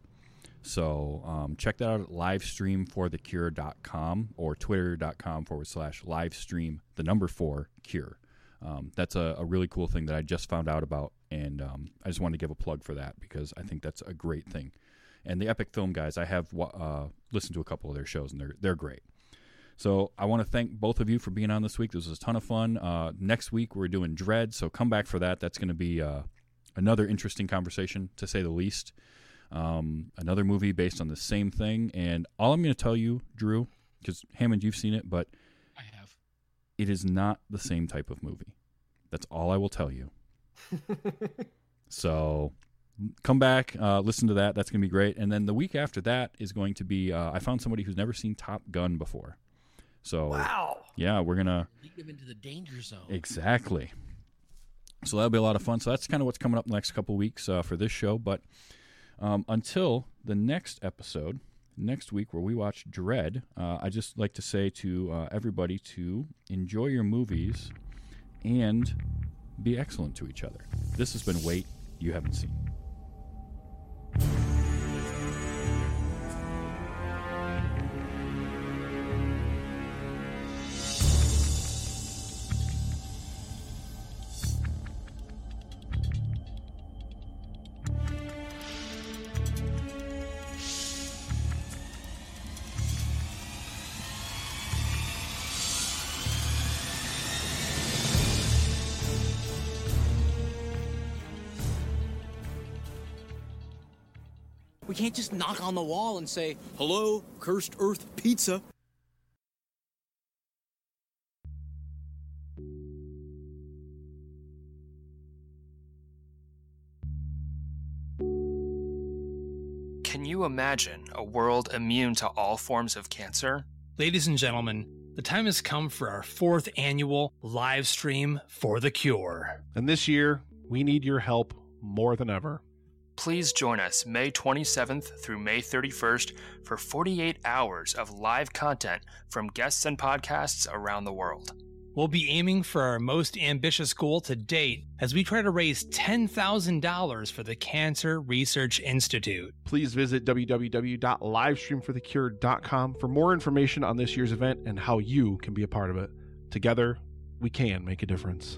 So um, check that out at livestream for the cure dot com or twitter.com forward slash livestream, the number four, cure. Um, that's a, a really cool thing that I just found out about, and um, I just wanted to give a plug for that because I think that's a great thing. And the Epic Film Guys, I have uh, listened to a couple of their shows, and they're they're great. So I want to thank both of you for being on this week. This was a ton of fun. Uh, next week we're doing Dredd, so come back for that. That's going to be uh, another interesting conversation, to say the least. Um, another movie based on the same thing. And all I'm going to tell you, Drew, because Hammond, you've seen it, but I have. It is not the same type of movie. That's all I will tell you. So come back, uh, listen to that. That's going to be great. And then the week after that is going to be, uh, I found somebody who's never seen Top Gun before. So, wow. Yeah, we're going to. You give into the danger zone. Exactly. So that'll be a lot of fun. So that's kind of what's coming up in the next couple of weeks uh, for this show. But um, until the next episode. Next week where we watch Dredd, uh, I just like to say to uh, everybody to enjoy your movies and be excellent to each other. This has been Wait You Haven't Seen. We can't just knock on the wall and say, hello, cursed earth pizza. Can you imagine a world immune to all forms of cancer? Ladies and gentlemen, the time has come for our fourth annual live stream for the cure. And this year, we need your help more than ever. Please join us May twenty-seventh through May thirty-first for forty-eight hours of live content from guests and podcasts around the world. We'll be aiming for our most ambitious goal to date as we try to raise ten thousand dollars for the Cancer Research Institute. Please visit w w w dot livestream for the cure dot com for more information on this year's event and how you can be a part of it. Together, we can make a difference.